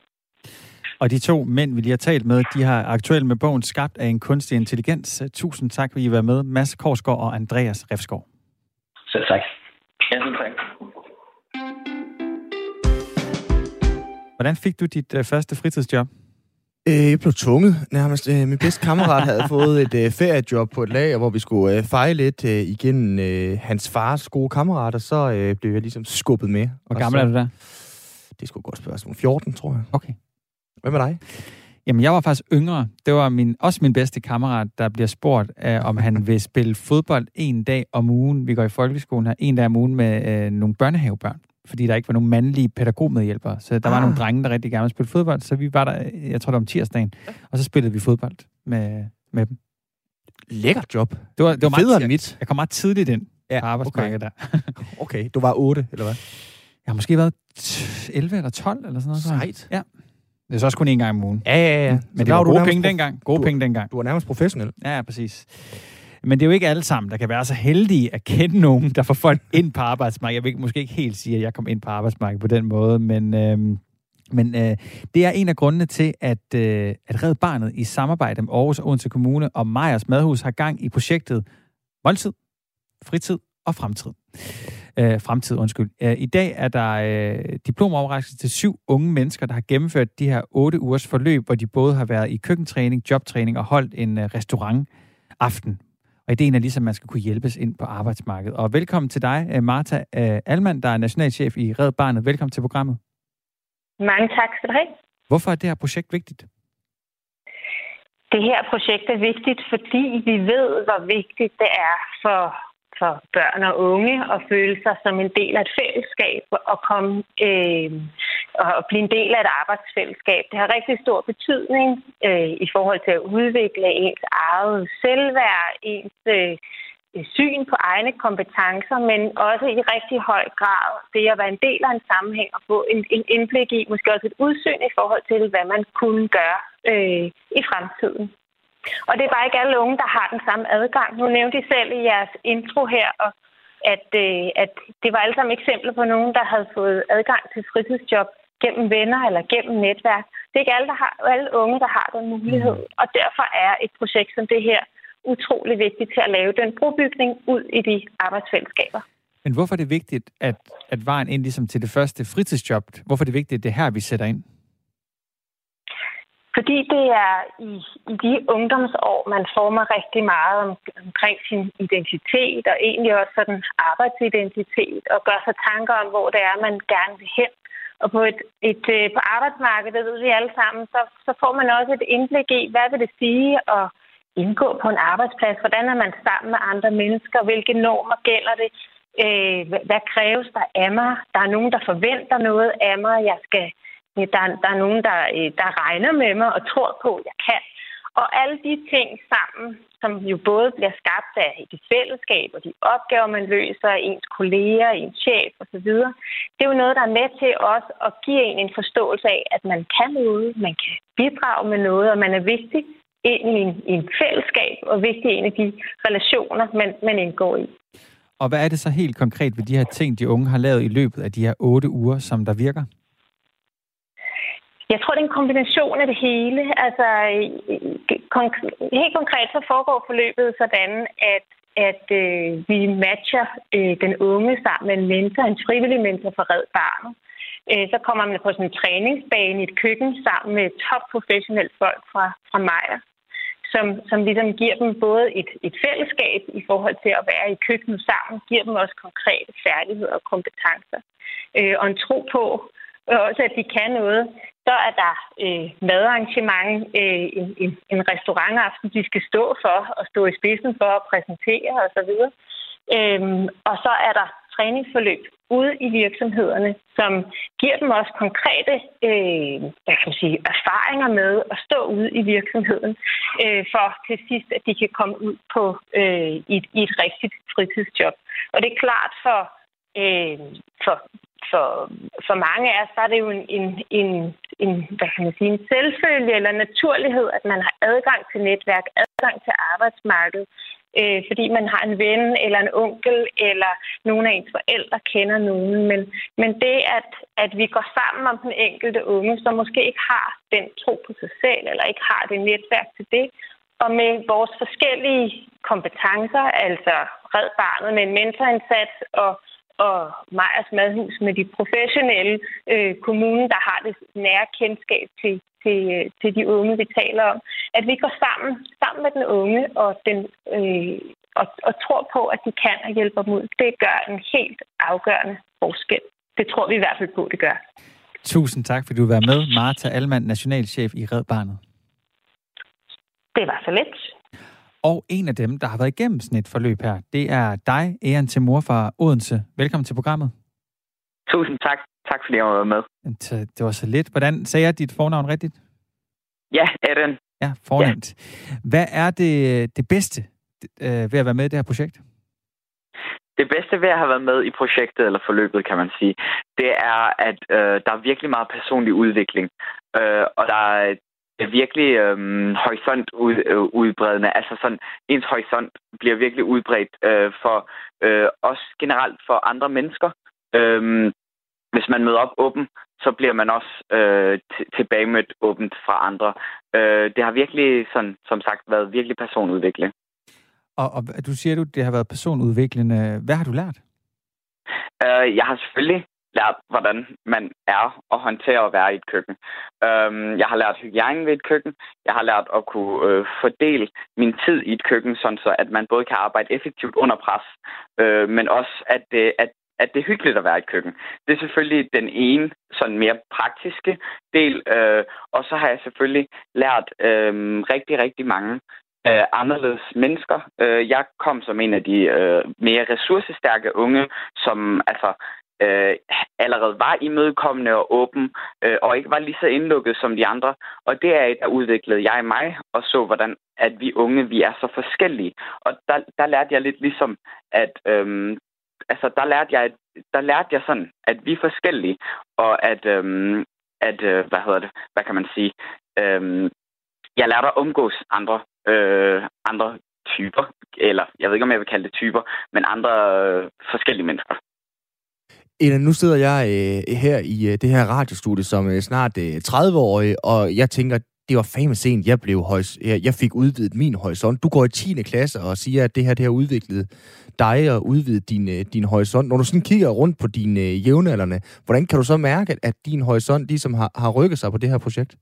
Og de to mænd, vi lige har talt med, de har aktuelt med bogen Skabt af en kunstig intelligens. Tusind tak, fordi I var med. Mads Korsgaard og Andreas Refsgaard. Selv tak. Ja, selv tak. Hvordan fik du dit øh, første fritidsjob? Øh, jeg blev tvunget nærmest. Øh, min bedste kammerat havde fået et øh, feriejob på et lager, hvor vi skulle øh, feje lidt øh, igennem øh, hans fars gode kammerater. Så øh, blev jeg ligesom skubbet med. Hvor gammel så... er du der? Det er sgu godt spørgsmål. fjorten, tror jeg. Okay. Hvad med dig? Jamen, jeg var faktisk yngre. Det var min, også min bedste kammerat, der bliver spurgt, øh, om han vil spille fodbold en dag om ugen. Vi går i folkeskolen her en dag om ugen med øh, nogle børnehavebørn, fordi der ikke var nogen mandlige pædagogmedhjælpere. Så der ah. var nogle drenge, der rigtig gerne ville spille fodbold, så vi var der, jeg tror det var om tirsdagen, og så spillede vi fodbold med, med dem. Lækkert job. Det var, det var meget mit. Jeg kom meget tidligt ind ja, på arbejdsmarkedet okay. der. Okay, du var otte, eller hvad? Jeg har måske været elleve eller tolv, eller sådan noget. Sejt. Ja. Det er så også kun en gang om ugen. Ja, ja, ja. Men så det var, var gode penge prof- dengang. Gode du, penge dengang. Du var nærmest professionel. Ja, ja, præcis. Men det er jo ikke alle sammen, der kan være så heldige at kende nogen, der får folk ind på arbejdsmarkedet. Jeg vil måske ikke helt sige, at jeg kom ind på arbejdsmarkedet på den måde, men, øh, men øh, det er en af grundene til, at, øh, at Red Barnet i samarbejde med Aarhus og Odense Kommune og Maja Madhus har gang i projektet Måltid, Fritid og Fremtid. Øh, fremtid, undskyld. Øh, I dag er der øh, diplomoverrækkelse til syv unge mennesker, der har gennemført de her otte ugers forløb, hvor de både har været i køkkentræning, jobtræning og holdt en øh, restaurantaften. Og ideen er ligesom, at man skal kunne hjælpes ind på arbejdsmarkedet. Og velkommen til dig, Martha Alman, der er nationalchef i Red Barnet. Velkommen til programmet. Mange tak skal du have. Hvorfor er det her projekt vigtigt? Det her projekt er vigtigt, fordi vi ved, hvor vigtigt det er for, for børn og unge at føle sig som en del af et fællesskab og komme, øh, og blive en del af et arbejdsfællesskab. Det har rigtig stor betydning øh, i forhold til at udvikle ens eget selvværd, ens øh, syn på egne kompetencer, men også i rigtig høj grad det at være en del af en sammenhæng og få en, en indblik i, måske også et udsyn i forhold til, hvad man kunne gøre øh, i fremtiden. Og det er bare ikke alle unge, der har den samme adgang. Nu nævnte I selv i jeres intro her, og at, øh, at det var alle sammen eksempler på nogen, der havde fået adgang til fritidsjob gennem venner eller gennem netværk. Det er ikke alle, der har, alle unge, der har den mulighed, og derfor er et projekt som det her utrolig vigtigt til at lave den brobygning ud i de arbejdsfællesskaber. Men hvorfor er det vigtigt, at, at vejen ind ligesom til det første fritidsjob, hvorfor er det vigtigt, at det er her, vi sætter ind? Fordi det er i, i de ungdomsår, man former rigtig meget om, omkring sin identitet, og egentlig også sådan arbejdsidentitet, og gør sig tanker om, hvor det er, man gerne vil hen. Og på, et, et, på arbejdsmarkedet, ved vi alle sammen, så, så får man også et indblik i, hvad vil det sige at indgå på en arbejdsplads? Hvordan er man sammen med andre mennesker? Hvilke normer gælder det? Øh, hvad kræves der af mig? Der er nogen, der forventer noget af mig. Jeg skal, der, der er nogen, der, der regner med mig og tror på, at jeg kan. Og alle de ting sammen, som jo både bliver skabt af det fællesskab og de opgaver, man løser, ens kolleger, ens chef osv., det er jo noget, der er med til også at give en en forståelse af, at man kan noget, man kan bidrage med noget, og man er vigtig ind i en, i en fællesskab og vigtig ind i de relationer, man, man indgår i. Og hvad er det så helt konkret ved de her ting, de unge har lavet i løbet af de her otte uger, som der virker? Jeg tror, det er en kombination af det hele. Altså, helt konkret så foregår forløbet sådan, at, at øh, vi matcher øh, den unge sammen med en mentor, en frivillig mentor for Red Barnet. Øh, så kommer man på sådan en træningsbane i et køkken sammen med topprofessionelle folk fra, fra Maja, som, som ligesom giver dem både et, et fællesskab i forhold til at være i køkkenet sammen, giver dem også konkrete færdigheder og kompetencer øh, og en tro på, også at de kan noget. Så er der øh, madarrangement, øh, en, en, en restaurantaften, de skal stå for og stå i spidsen for at præsentere osv. Øhm, og så er der træningsforløb ude i virksomhederne, som giver dem også konkrete øh, hvad kan man sige, erfaringer med at stå ude i virksomheden, øh, for til sidst, at de kan komme ud på, øh, i, et, i et rigtigt fritidsjob. Og det er klart for... Øh, for For, for mange af os, så er det jo en, en, en, en, hvad kan man sige, en selvfølge eller naturlighed, at man har adgang til netværk, adgang til arbejdsmarkedet, øh, fordi man har en ven eller en onkel, eller nogle af ens forældre kender nogen. Men, men det, at, at vi går sammen om den enkelte unge, som måske ikke har den tro på sig selv, eller ikke har det netværk til det, og med vores forskellige kompetencer, altså Red Barnet med en mentorindsats og og Maja Madhus med de professionelle, øh, kommunen, der har det nære kendskab til, til, til de unge, vi taler om. At vi går sammen, sammen med den unge og, den, øh, og, og tror på, at de kan og hjælper dem ud. Det gør en helt afgørende forskel. Det tror vi i hvert fald på, det gør. Tusind tak, fordi du var med. Martha Almand, nationalchef i Red Barnet. Det var så lidt. Og en af dem, der har været igennem sådan et forløb her, det er dig, Eyan Timur fra Odense. Velkommen til programmet. Tusind tak. Tak fordi jeg var med. Det var så lidt. Hvordan sagde jeg dit fornavn rigtigt? Ja, Eyan. Ja, fornemt. Ja. Hvad er det, det bedste øh, ved at være med i det her projekt? Det bedste ved at have været med i projektet eller forløbet, kan man sige, det er, at øh, der er virkelig meget personlig udvikling. Øh, og der er virkelig øhm, horisont ud, øh, udbredende. Altså sådan, ens horisont bliver virkelig udbredt øh, for øh, os generelt for andre mennesker. Øhm, hvis man møder op åben, så bliver man også øh, t- tilbagemødt åbent fra andre. Øh, det har virkelig, sådan, som sagt, været virkelig personudviklende. Og, og du siger, at det har været personudviklende. Hvad har du lært? Øh, jeg har selvfølgelig lært, hvordan man er og håndterer at være i et køkken. Øhm, jeg har lært hygiejne ved et køkken. Jeg har lært at kunne øh, fordele min tid i et køkken, sådan så at man både kan arbejde effektivt under pres, øh, men også at det, at, at det er hyggeligt at være i et køkken. Det er selvfølgelig den ene sådan mere praktiske del, øh, og så har jeg selvfølgelig lært øh, rigtig, rigtig mange Uh, anderledes mennesker. Uh, jeg kom som en af de uh, mere ressourcestærke unge, som altså uh, allerede var imødekommende og åben, uh, og ikke var lige så indlukket som de andre. Og deraf der udviklede jeg mig og så, hvordan at vi unge, vi er så forskellige. Og der, der lærte jeg lidt ligesom, at øhm, altså, der lærte jeg, der lærte jeg sådan, at vi er forskellige, og at, øhm, at øh, hvad hedder det, hvad kan man sige, øhm, jeg lærte at omgås andre Øh, andre typer, eller jeg ved ikke, om jeg vil kalde det typer, men andre øh, forskellige mennesker. Eller nu sidder jeg øh, her i øh, det her radiostudie som øh, snart øh, tredive-årig, og jeg tænker, det var fandme sent, jeg, blev højs- jeg, jeg fik udvidet min horisont. Du går i tiende klasse og siger, at det her, det har udviklet dig og udvidet din, øh, din horisont. Når du sådan kigger rundt på dine øh, jævnaldrende, hvordan kan du så mærke, at din horisont ligesom har, har rykket sig på det her projekt?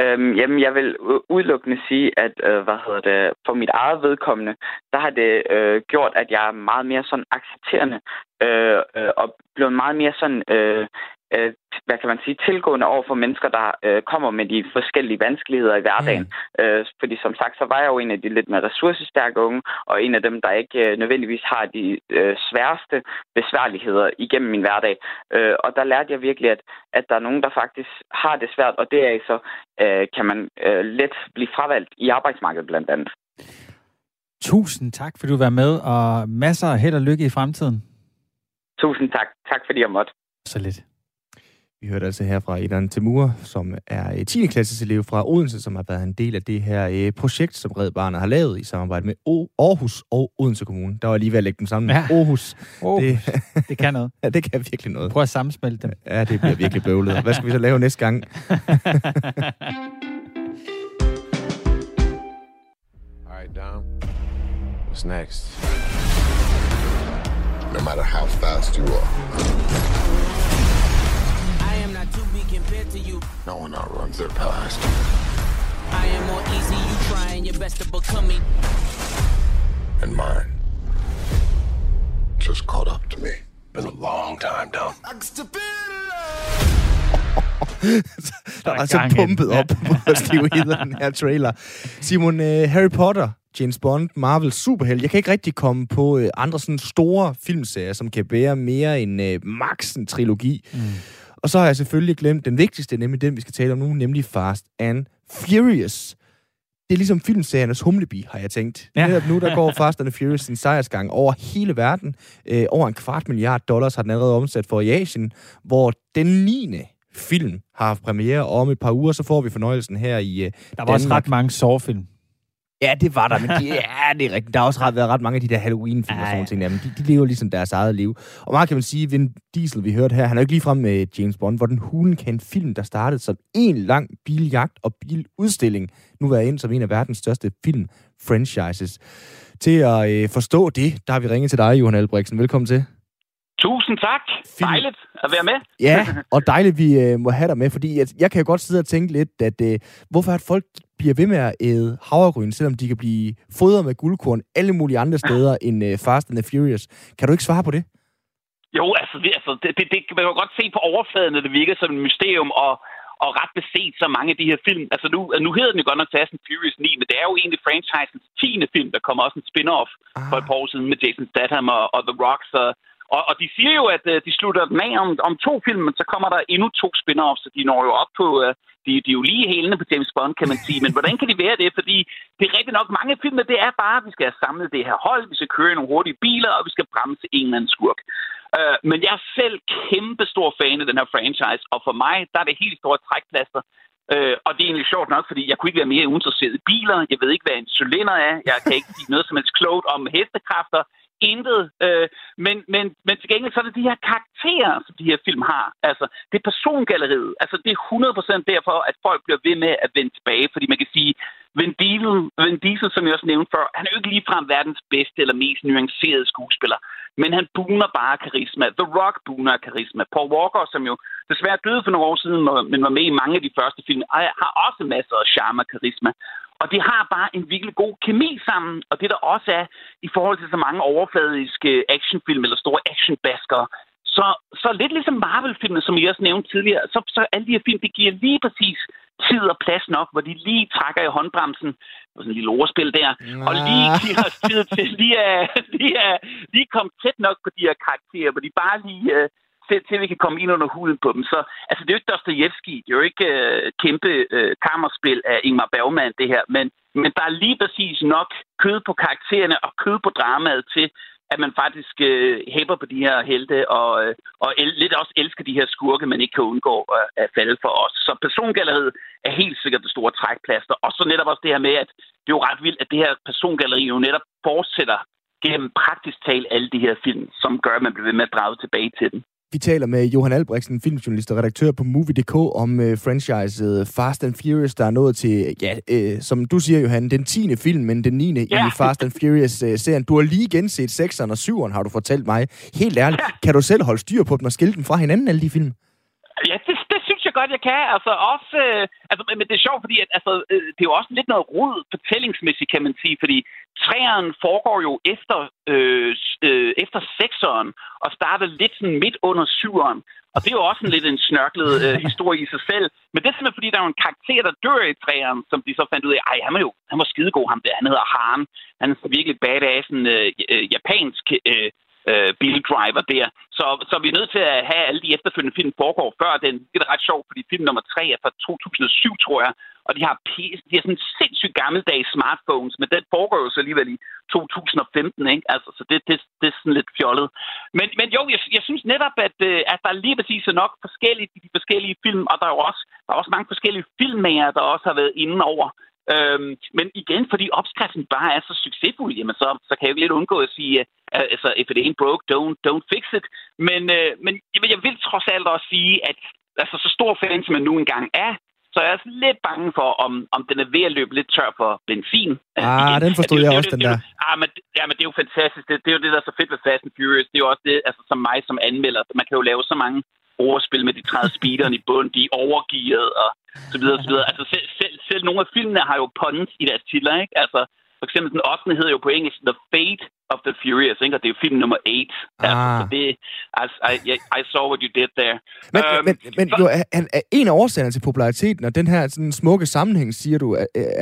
Øhm, jamen, jeg vil udelukkende sige, at øh, hvad hedder det, for mit eget vedkommende, der har det øh, gjort, at jeg er meget mere sådan accepterende øh, øh, og blevet meget mere sådan, øh, øh, hvad kan man sige, tilgående over for mennesker, der øh, kommer med de forskellige vanskeligheder i hverdagen. Mm. Øh, fordi som sagt, så var jeg jo en af de lidt mere ressourcestærke unge, og en af dem, der ikke øh, nødvendigvis har de øh, sværeste besværligheder igennem min hverdag. Øh, og der lærte jeg virkelig, at, at der er nogen, der faktisk har det svært, og det er så øh, kan man øh, let blive fravalgt i arbejdsmarkedet blandt andet. Tusind tak, fordi du var med, og masser af held og lykke i fremtiden. Tusind tak. Tak fordi jeg måtte. Så lidt. Vi hørte altså her fra Eyan Timur, som er tiende klasses elev fra Odense, som har været en del af det her projekt, som Red Barnet har lavet i samarbejde med Aarhus og Odense Kommune. Der var lige ved at lægge dem sammen. Ja. Aarhus. Aarhus. Det, det kan noget. Ja, det kan virkelig noget. Prøv at sammensmelte dem. Ja, det bliver virkelig bøvlet. Hvad skal vi så lave næste gang? All right, Dom. What's next? No matter how fast you are. To you. No one outruns their past. I am more easy, you trying your best to become me. And mine just caught up to me. Been a long time, Dom. Der er altså pumpet op på Steve i den her trailer. Simon, uh, Harry Potter, James Bond, Marvel, superhelt. Jeg kan ikke rigtig komme på uh, andre sådan store filmserier, som kan bære mere end uh, max en trilogi. Mm. Og så har jeg selvfølgelig glemt den vigtigste, nemlig den, vi skal tale om nu, nemlig Fast and Furious. Det er ligesom filmseriernes Humlebi, har jeg tænkt. Ja. Netop nu, der går Fast and Furious sin sejrsgang over hele verden. Øh, over en kvart milliard dollars har den allerede omsat for i Asien, hvor den niende film har haft premiere, og om et par uger, så får vi fornøjelsen her i øh, Danmark. Der var også ret mange sårfilm. Ja, det var der, men de, ja, det er rigtigt. Der har også ret, været ret mange af de der Halloween-film og sådan ting. Ja, men de, de lever ligesom deres eget liv. Og meget kan man sige, Vin Diesel, vi hørte her, han er jo ikke ligefrem med James Bond, hvor den hulen kan en film, der startede som en lang biljagt og biludstilling, nu været ind som en af verdens største film-franchises. Til at øh, forstå det, der har vi ringet til dig, Johan Albrechtsen. Velkommen til. Tusind tak. Film. Dejligt at være med. Ja, og dejligt, vi øh, må have dig med, fordi jeg, jeg kan jo godt sidde og tænke lidt, at øh, hvorfor at folk bliver ved med at æde havregryn, selvom de kan blive fodret med guldkorn alle mulige andre steder end øh, Fast and Furious. Kan du ikke svare på det? Jo, altså, det, altså det, det, det, man kan godt se på overfladen, at det virker som et mysterium, og, og ret beset så mange af de her film. Altså, nu, nu hedder den jo godt nok Fast and Furious ni, men det er jo egentlig franchisens tiende film, der kommer også en spin-off ah. for et par år siden med Jason Statham og, og The Rock, så Og, og de siger jo, at øh, de slutter den af om, om to film, men så kommer der endnu to spin-offs, så de når jo op på, øh, de, de er jo lige hælende på James Bond, kan man sige. Men hvordan kan de være det? Fordi det er rigtig nok mange film, det er bare, at vi skal have samlet det her hold, vi skal køre nogle hurtige biler, og vi skal bremse en eller anden skurk. Øh, men jeg er selv kæmpe stor fan af den her franchise, og for mig, der er det helt store trækplaster. Øh, og det er egentlig sjovt nok, fordi jeg kunne ikke være mere uinteresseret i biler, jeg ved ikke, hvad en cylinder er, jeg kan ikke sige noget som helst klogt om hestekræfter, intet, øh, men, men, men til gengæld så er det de her karakterer, som de her film har. Altså, det er persongalleriet. Altså, det er hundrede procent derfor, at folk bliver ved med at vende tilbage, fordi man kan sige, Vin Diesel, Vin Diesel, som jeg også nævnte før, han er jo ikke ligefrem verdens bedste eller mest nuancerede skuespiller, men han buner bare karisma. The Rock buner karisma. Paul Walker, som jo desværre døde for nogle år siden, men var med i mange af de første film, har også masser af charme og karisma. Og de har bare en virkelig god kemi sammen, og det der også er i forhold til så mange overfladiske actionfilm eller store actionbaskere, så, så lidt ligesom Marvel-filmene, som jeg også nævnte tidligere, så, så alle de her film, det giver lige præcis tid og plads nok, hvor de lige trækker i håndbremsen, sådan en lille ordspil der, ja. Og lige giver os tid til lige at lige, lige komme tæt nok på de her karakterer, hvor de bare lige uh, til, til vi kan komme ind under huden på dem. Så altså, det er jo ikke Dostojevski, det er jo ikke uh, kæmpe uh, kammerspil af Ingmar Bergman, det her, men, men der er lige præcis nok kød på karaktererne og kød på dramaet til, at man faktisk øh, hæpper på de her helte, og, øh, og el- lidt også elsker de her skurke, man ikke kan undgå øh, at falde for os. Så persongalleriet er helt sikkert det store trækplaster. Og så netop også det her med, at det er jo ret vildt, at det her persongalleri jo netop fortsætter gennem praktisk talt alle de her film, som gør, at man bliver ved med at drage tilbage til den. Vi taler med Johan Albrechtsen, filmjournalist og redaktør på Movie punktum d k, om øh, franchiset Fast and Furious, der er nået til, ja, øh, som du siger, Johan, den tiende film, men den niende yeah. i Fast and Furious-serien. Øh, du har lige genset sekseren og syveren, har du fortalt mig. Helt ærligt, yeah. kan du selv holde styr på dem og skille dem fra hinanden, alle de film? Ja, det, det synes jeg godt, jeg kan. Altså, også, øh, altså, men det er sjovt, fordi at, altså, øh, det er jo også lidt noget rod fortællingsmæssigt, kan man sige, fordi træeren foregår jo efter, øh, øh, efter sekseren og starter lidt sådan midt under syveren. Og det er jo også en lidt en snørklet øh, historie i sig selv. Men det er simpelthen, fordi der er jo en karakter, der dør i træeren, som de så fandt ud af, ej, han var jo han var skidegod, ham der. Han hedder Haren. Han er virkelig badass, en øh, øh, japansk øh, øh, bildriver der. Så, så vi er nødt til at have alle de efterfølgende film, foregår før den. Det er ret sjovt, fordi film nummer tre er fra to tusind og syv, tror jeg. Og de har, p- de har sådan sindssygt gammeldags smartphones, men den foregår jo så alligevel i to tusind og femten, ikke? Altså, så det, det, det er sådan lidt fjollet. Men, men jo, jeg, jeg synes netop, at, at der er lige præcis nok forskellige de forskellige film, og der er jo også, der er også mange forskellige filmmager, der også har været inde over. Øhm, men igen, fordi opskriften bare er så succesfuld, jamen så, så kan jeg jo lidt undgå at sige, uh, altså, if it ain't broke, don't, don't fix it. Men, uh, men jamen, jeg vil trods alt også sige, at altså, så stor fan, som man nu engang er, så jeg er også lidt bange for, om, om den er ved at løbe lidt tør for benzin. Ah, igen, den forstod det, jeg det, også, det, den der. Det, ah, men, ja, men det er jo fantastisk. Det, det er jo det, der er så fedt ved Fast and Furious. Det er jo også det, altså, som mig som anmelder. Man kan jo lave så mange overspil med de tredive speederne i bund, de er overgearet og så videre, så videre. Altså, selv, selv, selv nogle af filmene har jo puns i deres titler, ikke? Altså, for eksempel den ottende hedder jo på engelsk The Fate of the Furious, ikke? Og det er jo film nummer otte. Ah. Altså, så det, altså, I, I saw what you did there. Men, um, men, men for, jo, er, er en af årsagerne til populariteten, og den her sådan, smukke sammenhæng, siger du,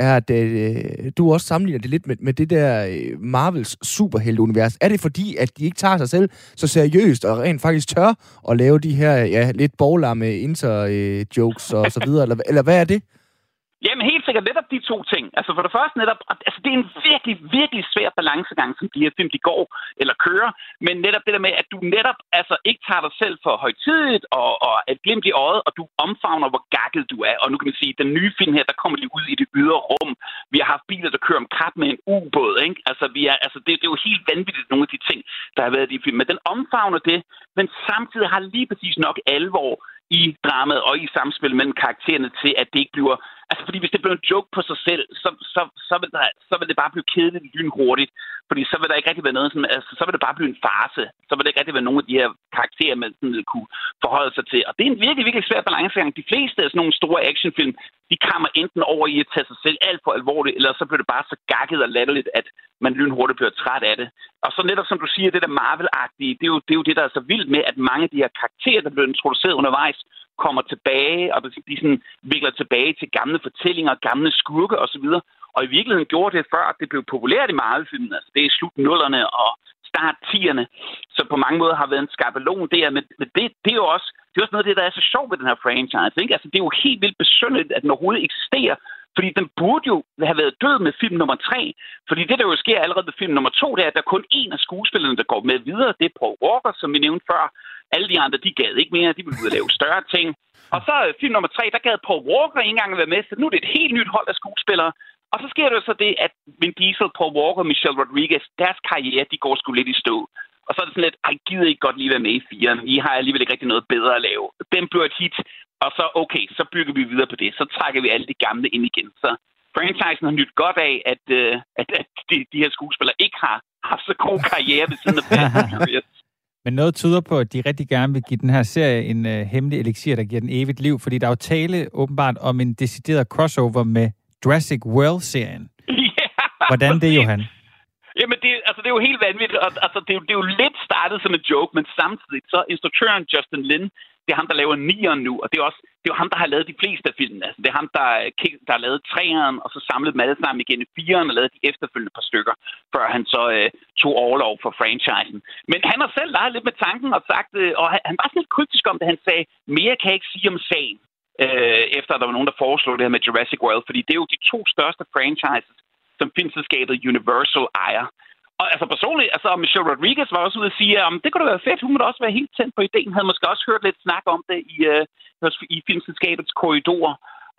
er, at øh, du også sammenligner det lidt med, med det der Marvels superhelteunivers. Er det fordi, at de ikke tager sig selv så seriøst og rent faktisk tør at lave de her ja, lidt borglamme inter-jokes og så videre? Eller, eller hvad er det? Jamen helt sikkert netop de to ting. Altså for det første netop, altså det er en virkelig, virkelig svær balancegang, som de her film, de går eller kører, men netop det der med, at du netop altså ikke tager dig selv for højtidigt og, og et glimt i øjet, og du omfavner, hvor gakket du er. Og nu kan man sige, at den nye film her, der kommer de ud i det ydre rum. Vi har haft biler, der kører om kap med en ubåd, ikke? Altså, vi er, altså det, det er jo helt vanvittigt, nogle af de ting, der har været i de film. Men den omfavner det, men samtidig har lige præcis nok alvor i dramaet og i samspil mellem karaktererne til, at det ikke bliver... Altså, fordi hvis det blev en joke på sig selv, så, så, så, vil, der, så vil det bare blive kedeligt lynhurtigt. Fordi så vil der ikke rigtig være noget... Som, altså, så vil det bare blive en farce. Så vil der ikke rigtig være nogen af de her karakterer, man sådan kunne forholde sig til. Og det er en virkelig, virkelig svær balancegang. De fleste af sådan nogle store actionfilm, de kommer enten over i at tage sig selv alt for alvorligt, eller så bliver det bare så gakket og latterligt, at man lynhurtigt bliver træt af det. Og så netop, som du siger, det der Marvel-agtige, det er jo det, er jo det der er så vildt med, at mange af de her karakterer, der bliver introduceret undervejs, kommer tilbage, og de sådan vikler tilbage til gamle fortællinger, gamle skurke osv. Og i virkeligheden gjorde det før, at det blev populært i Marvel-filmen. Altså, det er i slut nullerne og start tierne, så på mange måder har været en skabelon der. Men det, det er jo også, det er også noget af det, der er så sjovt ved den her franchise. Ikke? Altså, det er jo helt vildt besynderligt, at den overhovedet eksisterer. Fordi den burde jo have været død med film nummer tre. Fordi det, der jo sker allerede med film nummer to, det er, at der er kun en af skuespillerne, der går med videre. Det er Paul Walker, som vi nævnte før. Alle de andre, de gad ikke mere. De ville ud og lave større ting. Og så film nummer tre, der gad Paul Walker ikke engang at være med. Så nu er det et helt nyt hold af skuespillere. Og så sker det jo så det, at Vin Diesel, Paul Walker og Michelle Rodriguez, deres karriere, de går sgu lidt i stå. Og så er det sådan lidt, ej, gider I godt lige være med i firen? I har alligevel ikke rigtig noget bedre at lave. Den bliver et hit, og så okay, så bygger vi videre på det. Så trækker vi alle de gamle ind igen. Så franchisen har nyt godt af, at, at, at de, de her skuespillere ikke har haft så god karriere ved siden af det. Men noget tyder på, at de rigtig gerne vil give den her serie en uh, hemmelig elixir, der giver den evigt liv. Fordi der er jo tale åbenbart om en decideret crossover med Jurassic World-serien. Yeah. Hvordan det, Johan? Jamen, det, altså, det er jo helt vanvittigt. Og, altså, det, er jo, det er jo lidt startet som en joke, men samtidig så instruktøren Justin Lin, det er ham, der laver nieren nu, og det er også det er jo ham, der har lavet de fleste af filmene. Altså, det er ham, der, der har lavet treeren, og så samlede dem alle sammen igen i fireren og lavede de efterfølgende par stykker, før han så øh, tog overlov for franchisen. Men han har selv leget lidt med tanken og sagt, øh, og han var sådan lidt kryptisk om det, han sagde, mere kan jeg ikke sige om sagen, øh, efter der var nogen, der foreslog det her med Jurassic World, fordi det er jo de to største franchises, som filmselskabet Universal ejer. Og altså personligt, altså Michelle Rodriguez var også ude at sige, at det kunne da være fedt, hun måtte også være helt tændt på ideen, havde måske også hørt lidt snak om det i, øh, i filmselskabets korridorer.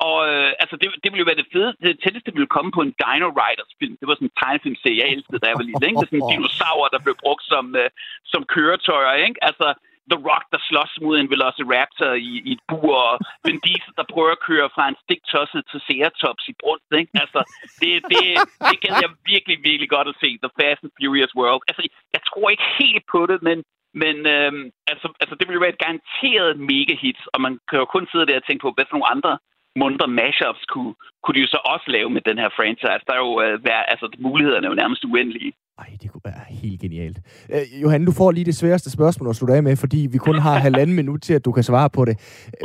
Og øh, altså det, det ville jo være det fede, det tætteste det ville komme på en Dino Riders film. Det var sådan en tegnefilmserie, jeg elskede, da jeg var lille. Ikke? Det er sådan dinosaurer, der blev brugt som, øh, som køretøjer, ikke? Altså The Rock, der slås mod en Velociraptor i, i et bur, og Vin Diesel, der prøver at køre fra en stiktosset til Ceratops i brunst, ikke? Altså, det, det, det gad jeg virkelig, virkelig godt at se, The Fast and Furious World. Altså, jeg tror ikke helt på det, men, men øhm, altså, altså, det ville være et garanteret mega-hit, og man kan jo kun sidde der og tænke på, hvad for nogle andre mundre mashups kunne, kunne de jo så også lave med den her franchise. Der er jo øh, vær, altså, mulighederne er jo nærmest uendelige. Ej, det kunne være helt genialt. Øh, Johan, du får lige det sværeste spørgsmål at slutte af med, fordi vi kun har halvanden minut til, at du kan svare på det.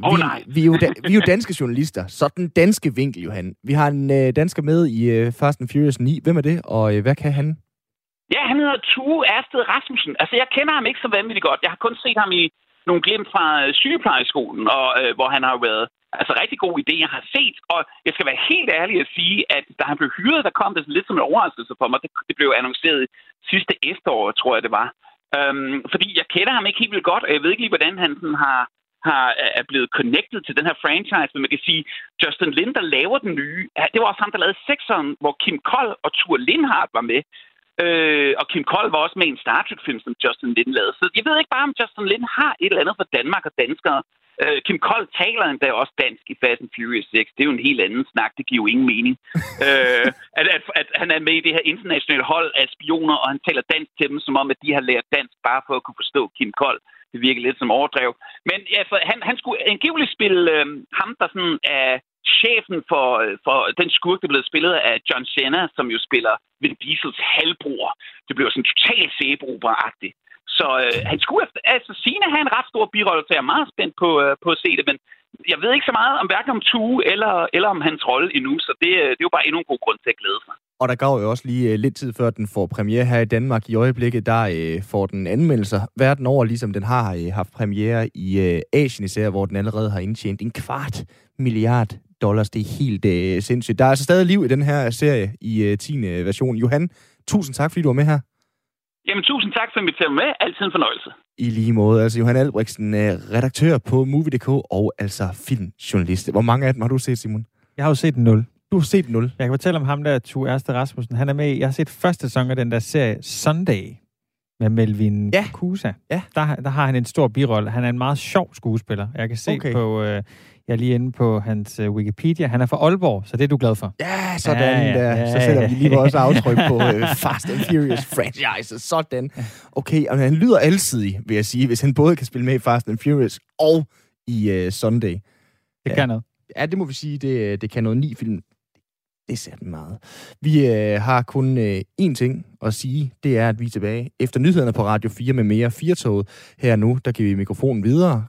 Vi, oh, nej. vi, er, jo da, vi er jo danske journalister, så den danske vinkel, Johan. Vi har en øh, dansker med i øh, Fast and Furious ni. Hvem er det, og øh, hvad kan han? Ja, han hedder Tue Ersted Rasmussen. Altså, jeg kender ham ikke så vanvittigt godt. Jeg har kun set ham i nogle glimt fra øh, sygeplejeskolen, og, øh, hvor han har været altså rigtig gode idéer, jeg har set, og jeg skal være helt ærlig at sige, at da han blev hyret, der kom det sådan lidt som en overraskelse for mig. Det, det blev annonceret sidste efterår, tror jeg det var. Øhm, fordi jeg kender ham ikke helt vildt godt, og jeg ved ikke lige, hvordan han sådan har, har, er blevet connected til den her franchise, men man kan sige, Justin Lin, der laver den nye, det var også ham, der lavede sekseren, hvor Kim Kold og Thure Lindhardt var med. Øh, og Kim Kold var også med i en Star Trek-film, som Justin Lin lavede. Så jeg ved ikke bare, om Justin Lin har et eller andet for Danmark og danskere. Kim Kold taler endda også dansk i Fast and Furious seks. Det er jo en helt anden snak. Det giver jo ingen mening. øh, at, at, at han er med i det her internationale hold af spioner, og han taler dansk til dem, som om, at de har lært dansk bare for at kunne forstå Kim Kold. Det virker lidt som overdrev. Men altså, han, han skulle angiveligt spille øh, ham, der sådan er chefen for, for den skurk, der blev spillet af John Cena, som jo spiller Vin Diesels halvbror. Det blev sådan totalt sæbeopera-agtigt. Så øh, han skulle efter, altså Sina have en ret stor birolle, så jeg er meget spændt på, øh, på at se det, men jeg ved ikke så meget om hverken om Tue eller, eller om hans rolle endnu, så det, det er jo bare endnu en god grund til at glæde sig. Og der går jo også lige øh, lidt tid før den får premiere her i Danmark. I øjeblikket, der øh, får den anmeldelser verden over, ligesom den har øh, haft premiere i øh, Asien især, hvor den allerede har indtjent en kvart milliard dollars. Det er helt øh, sindssygt. Der er altså stadig liv i den her serie i øh, tiende version. Johan, tusind tak, fordi du var med her. Jamen, tusind tak for at invitere mig med. Altid en fornøjelse. I lige måde. Altså, Johan Albrechtsen, øh, redaktør på Movie punktum d k og altså filmjournalist. Hvor mange af dem har du set, Simon? Jeg har jo set nul. Du har set nul. Jeg kan fortælle om ham der, Tue Erste Rasmussen. Han er med i, jeg har set første sæson af den der serie Sunday med Melvin ja. Kusa. Ja. Der, der har han en stor birolle. Han er en meget sjov skuespiller. Jeg kan se okay. på, øh, jeg er lige inde på hans øh, Wikipedia. Han er fra Aalborg, så det er du glad for. Ja, sådan ja, ja, ja, der. Så sætter ja, ja. vi lige også aftryk på øh, Fast and Furious franchise. Sådan. Okay, og han lyder alsidig, vil jeg sige, hvis han både kan spille med i Fast and Furious og i øh, Sunday. Det ja. kan noget. Ja, det må vi sige, det, det kan noget ni film. Det ser den meget. Vi øh, har kun øh, én ting at sige, det er, at vi er tilbage efter nyhederne på Radio fire med mere fire-toget. Her nu, der giver vi mikrofonen videre.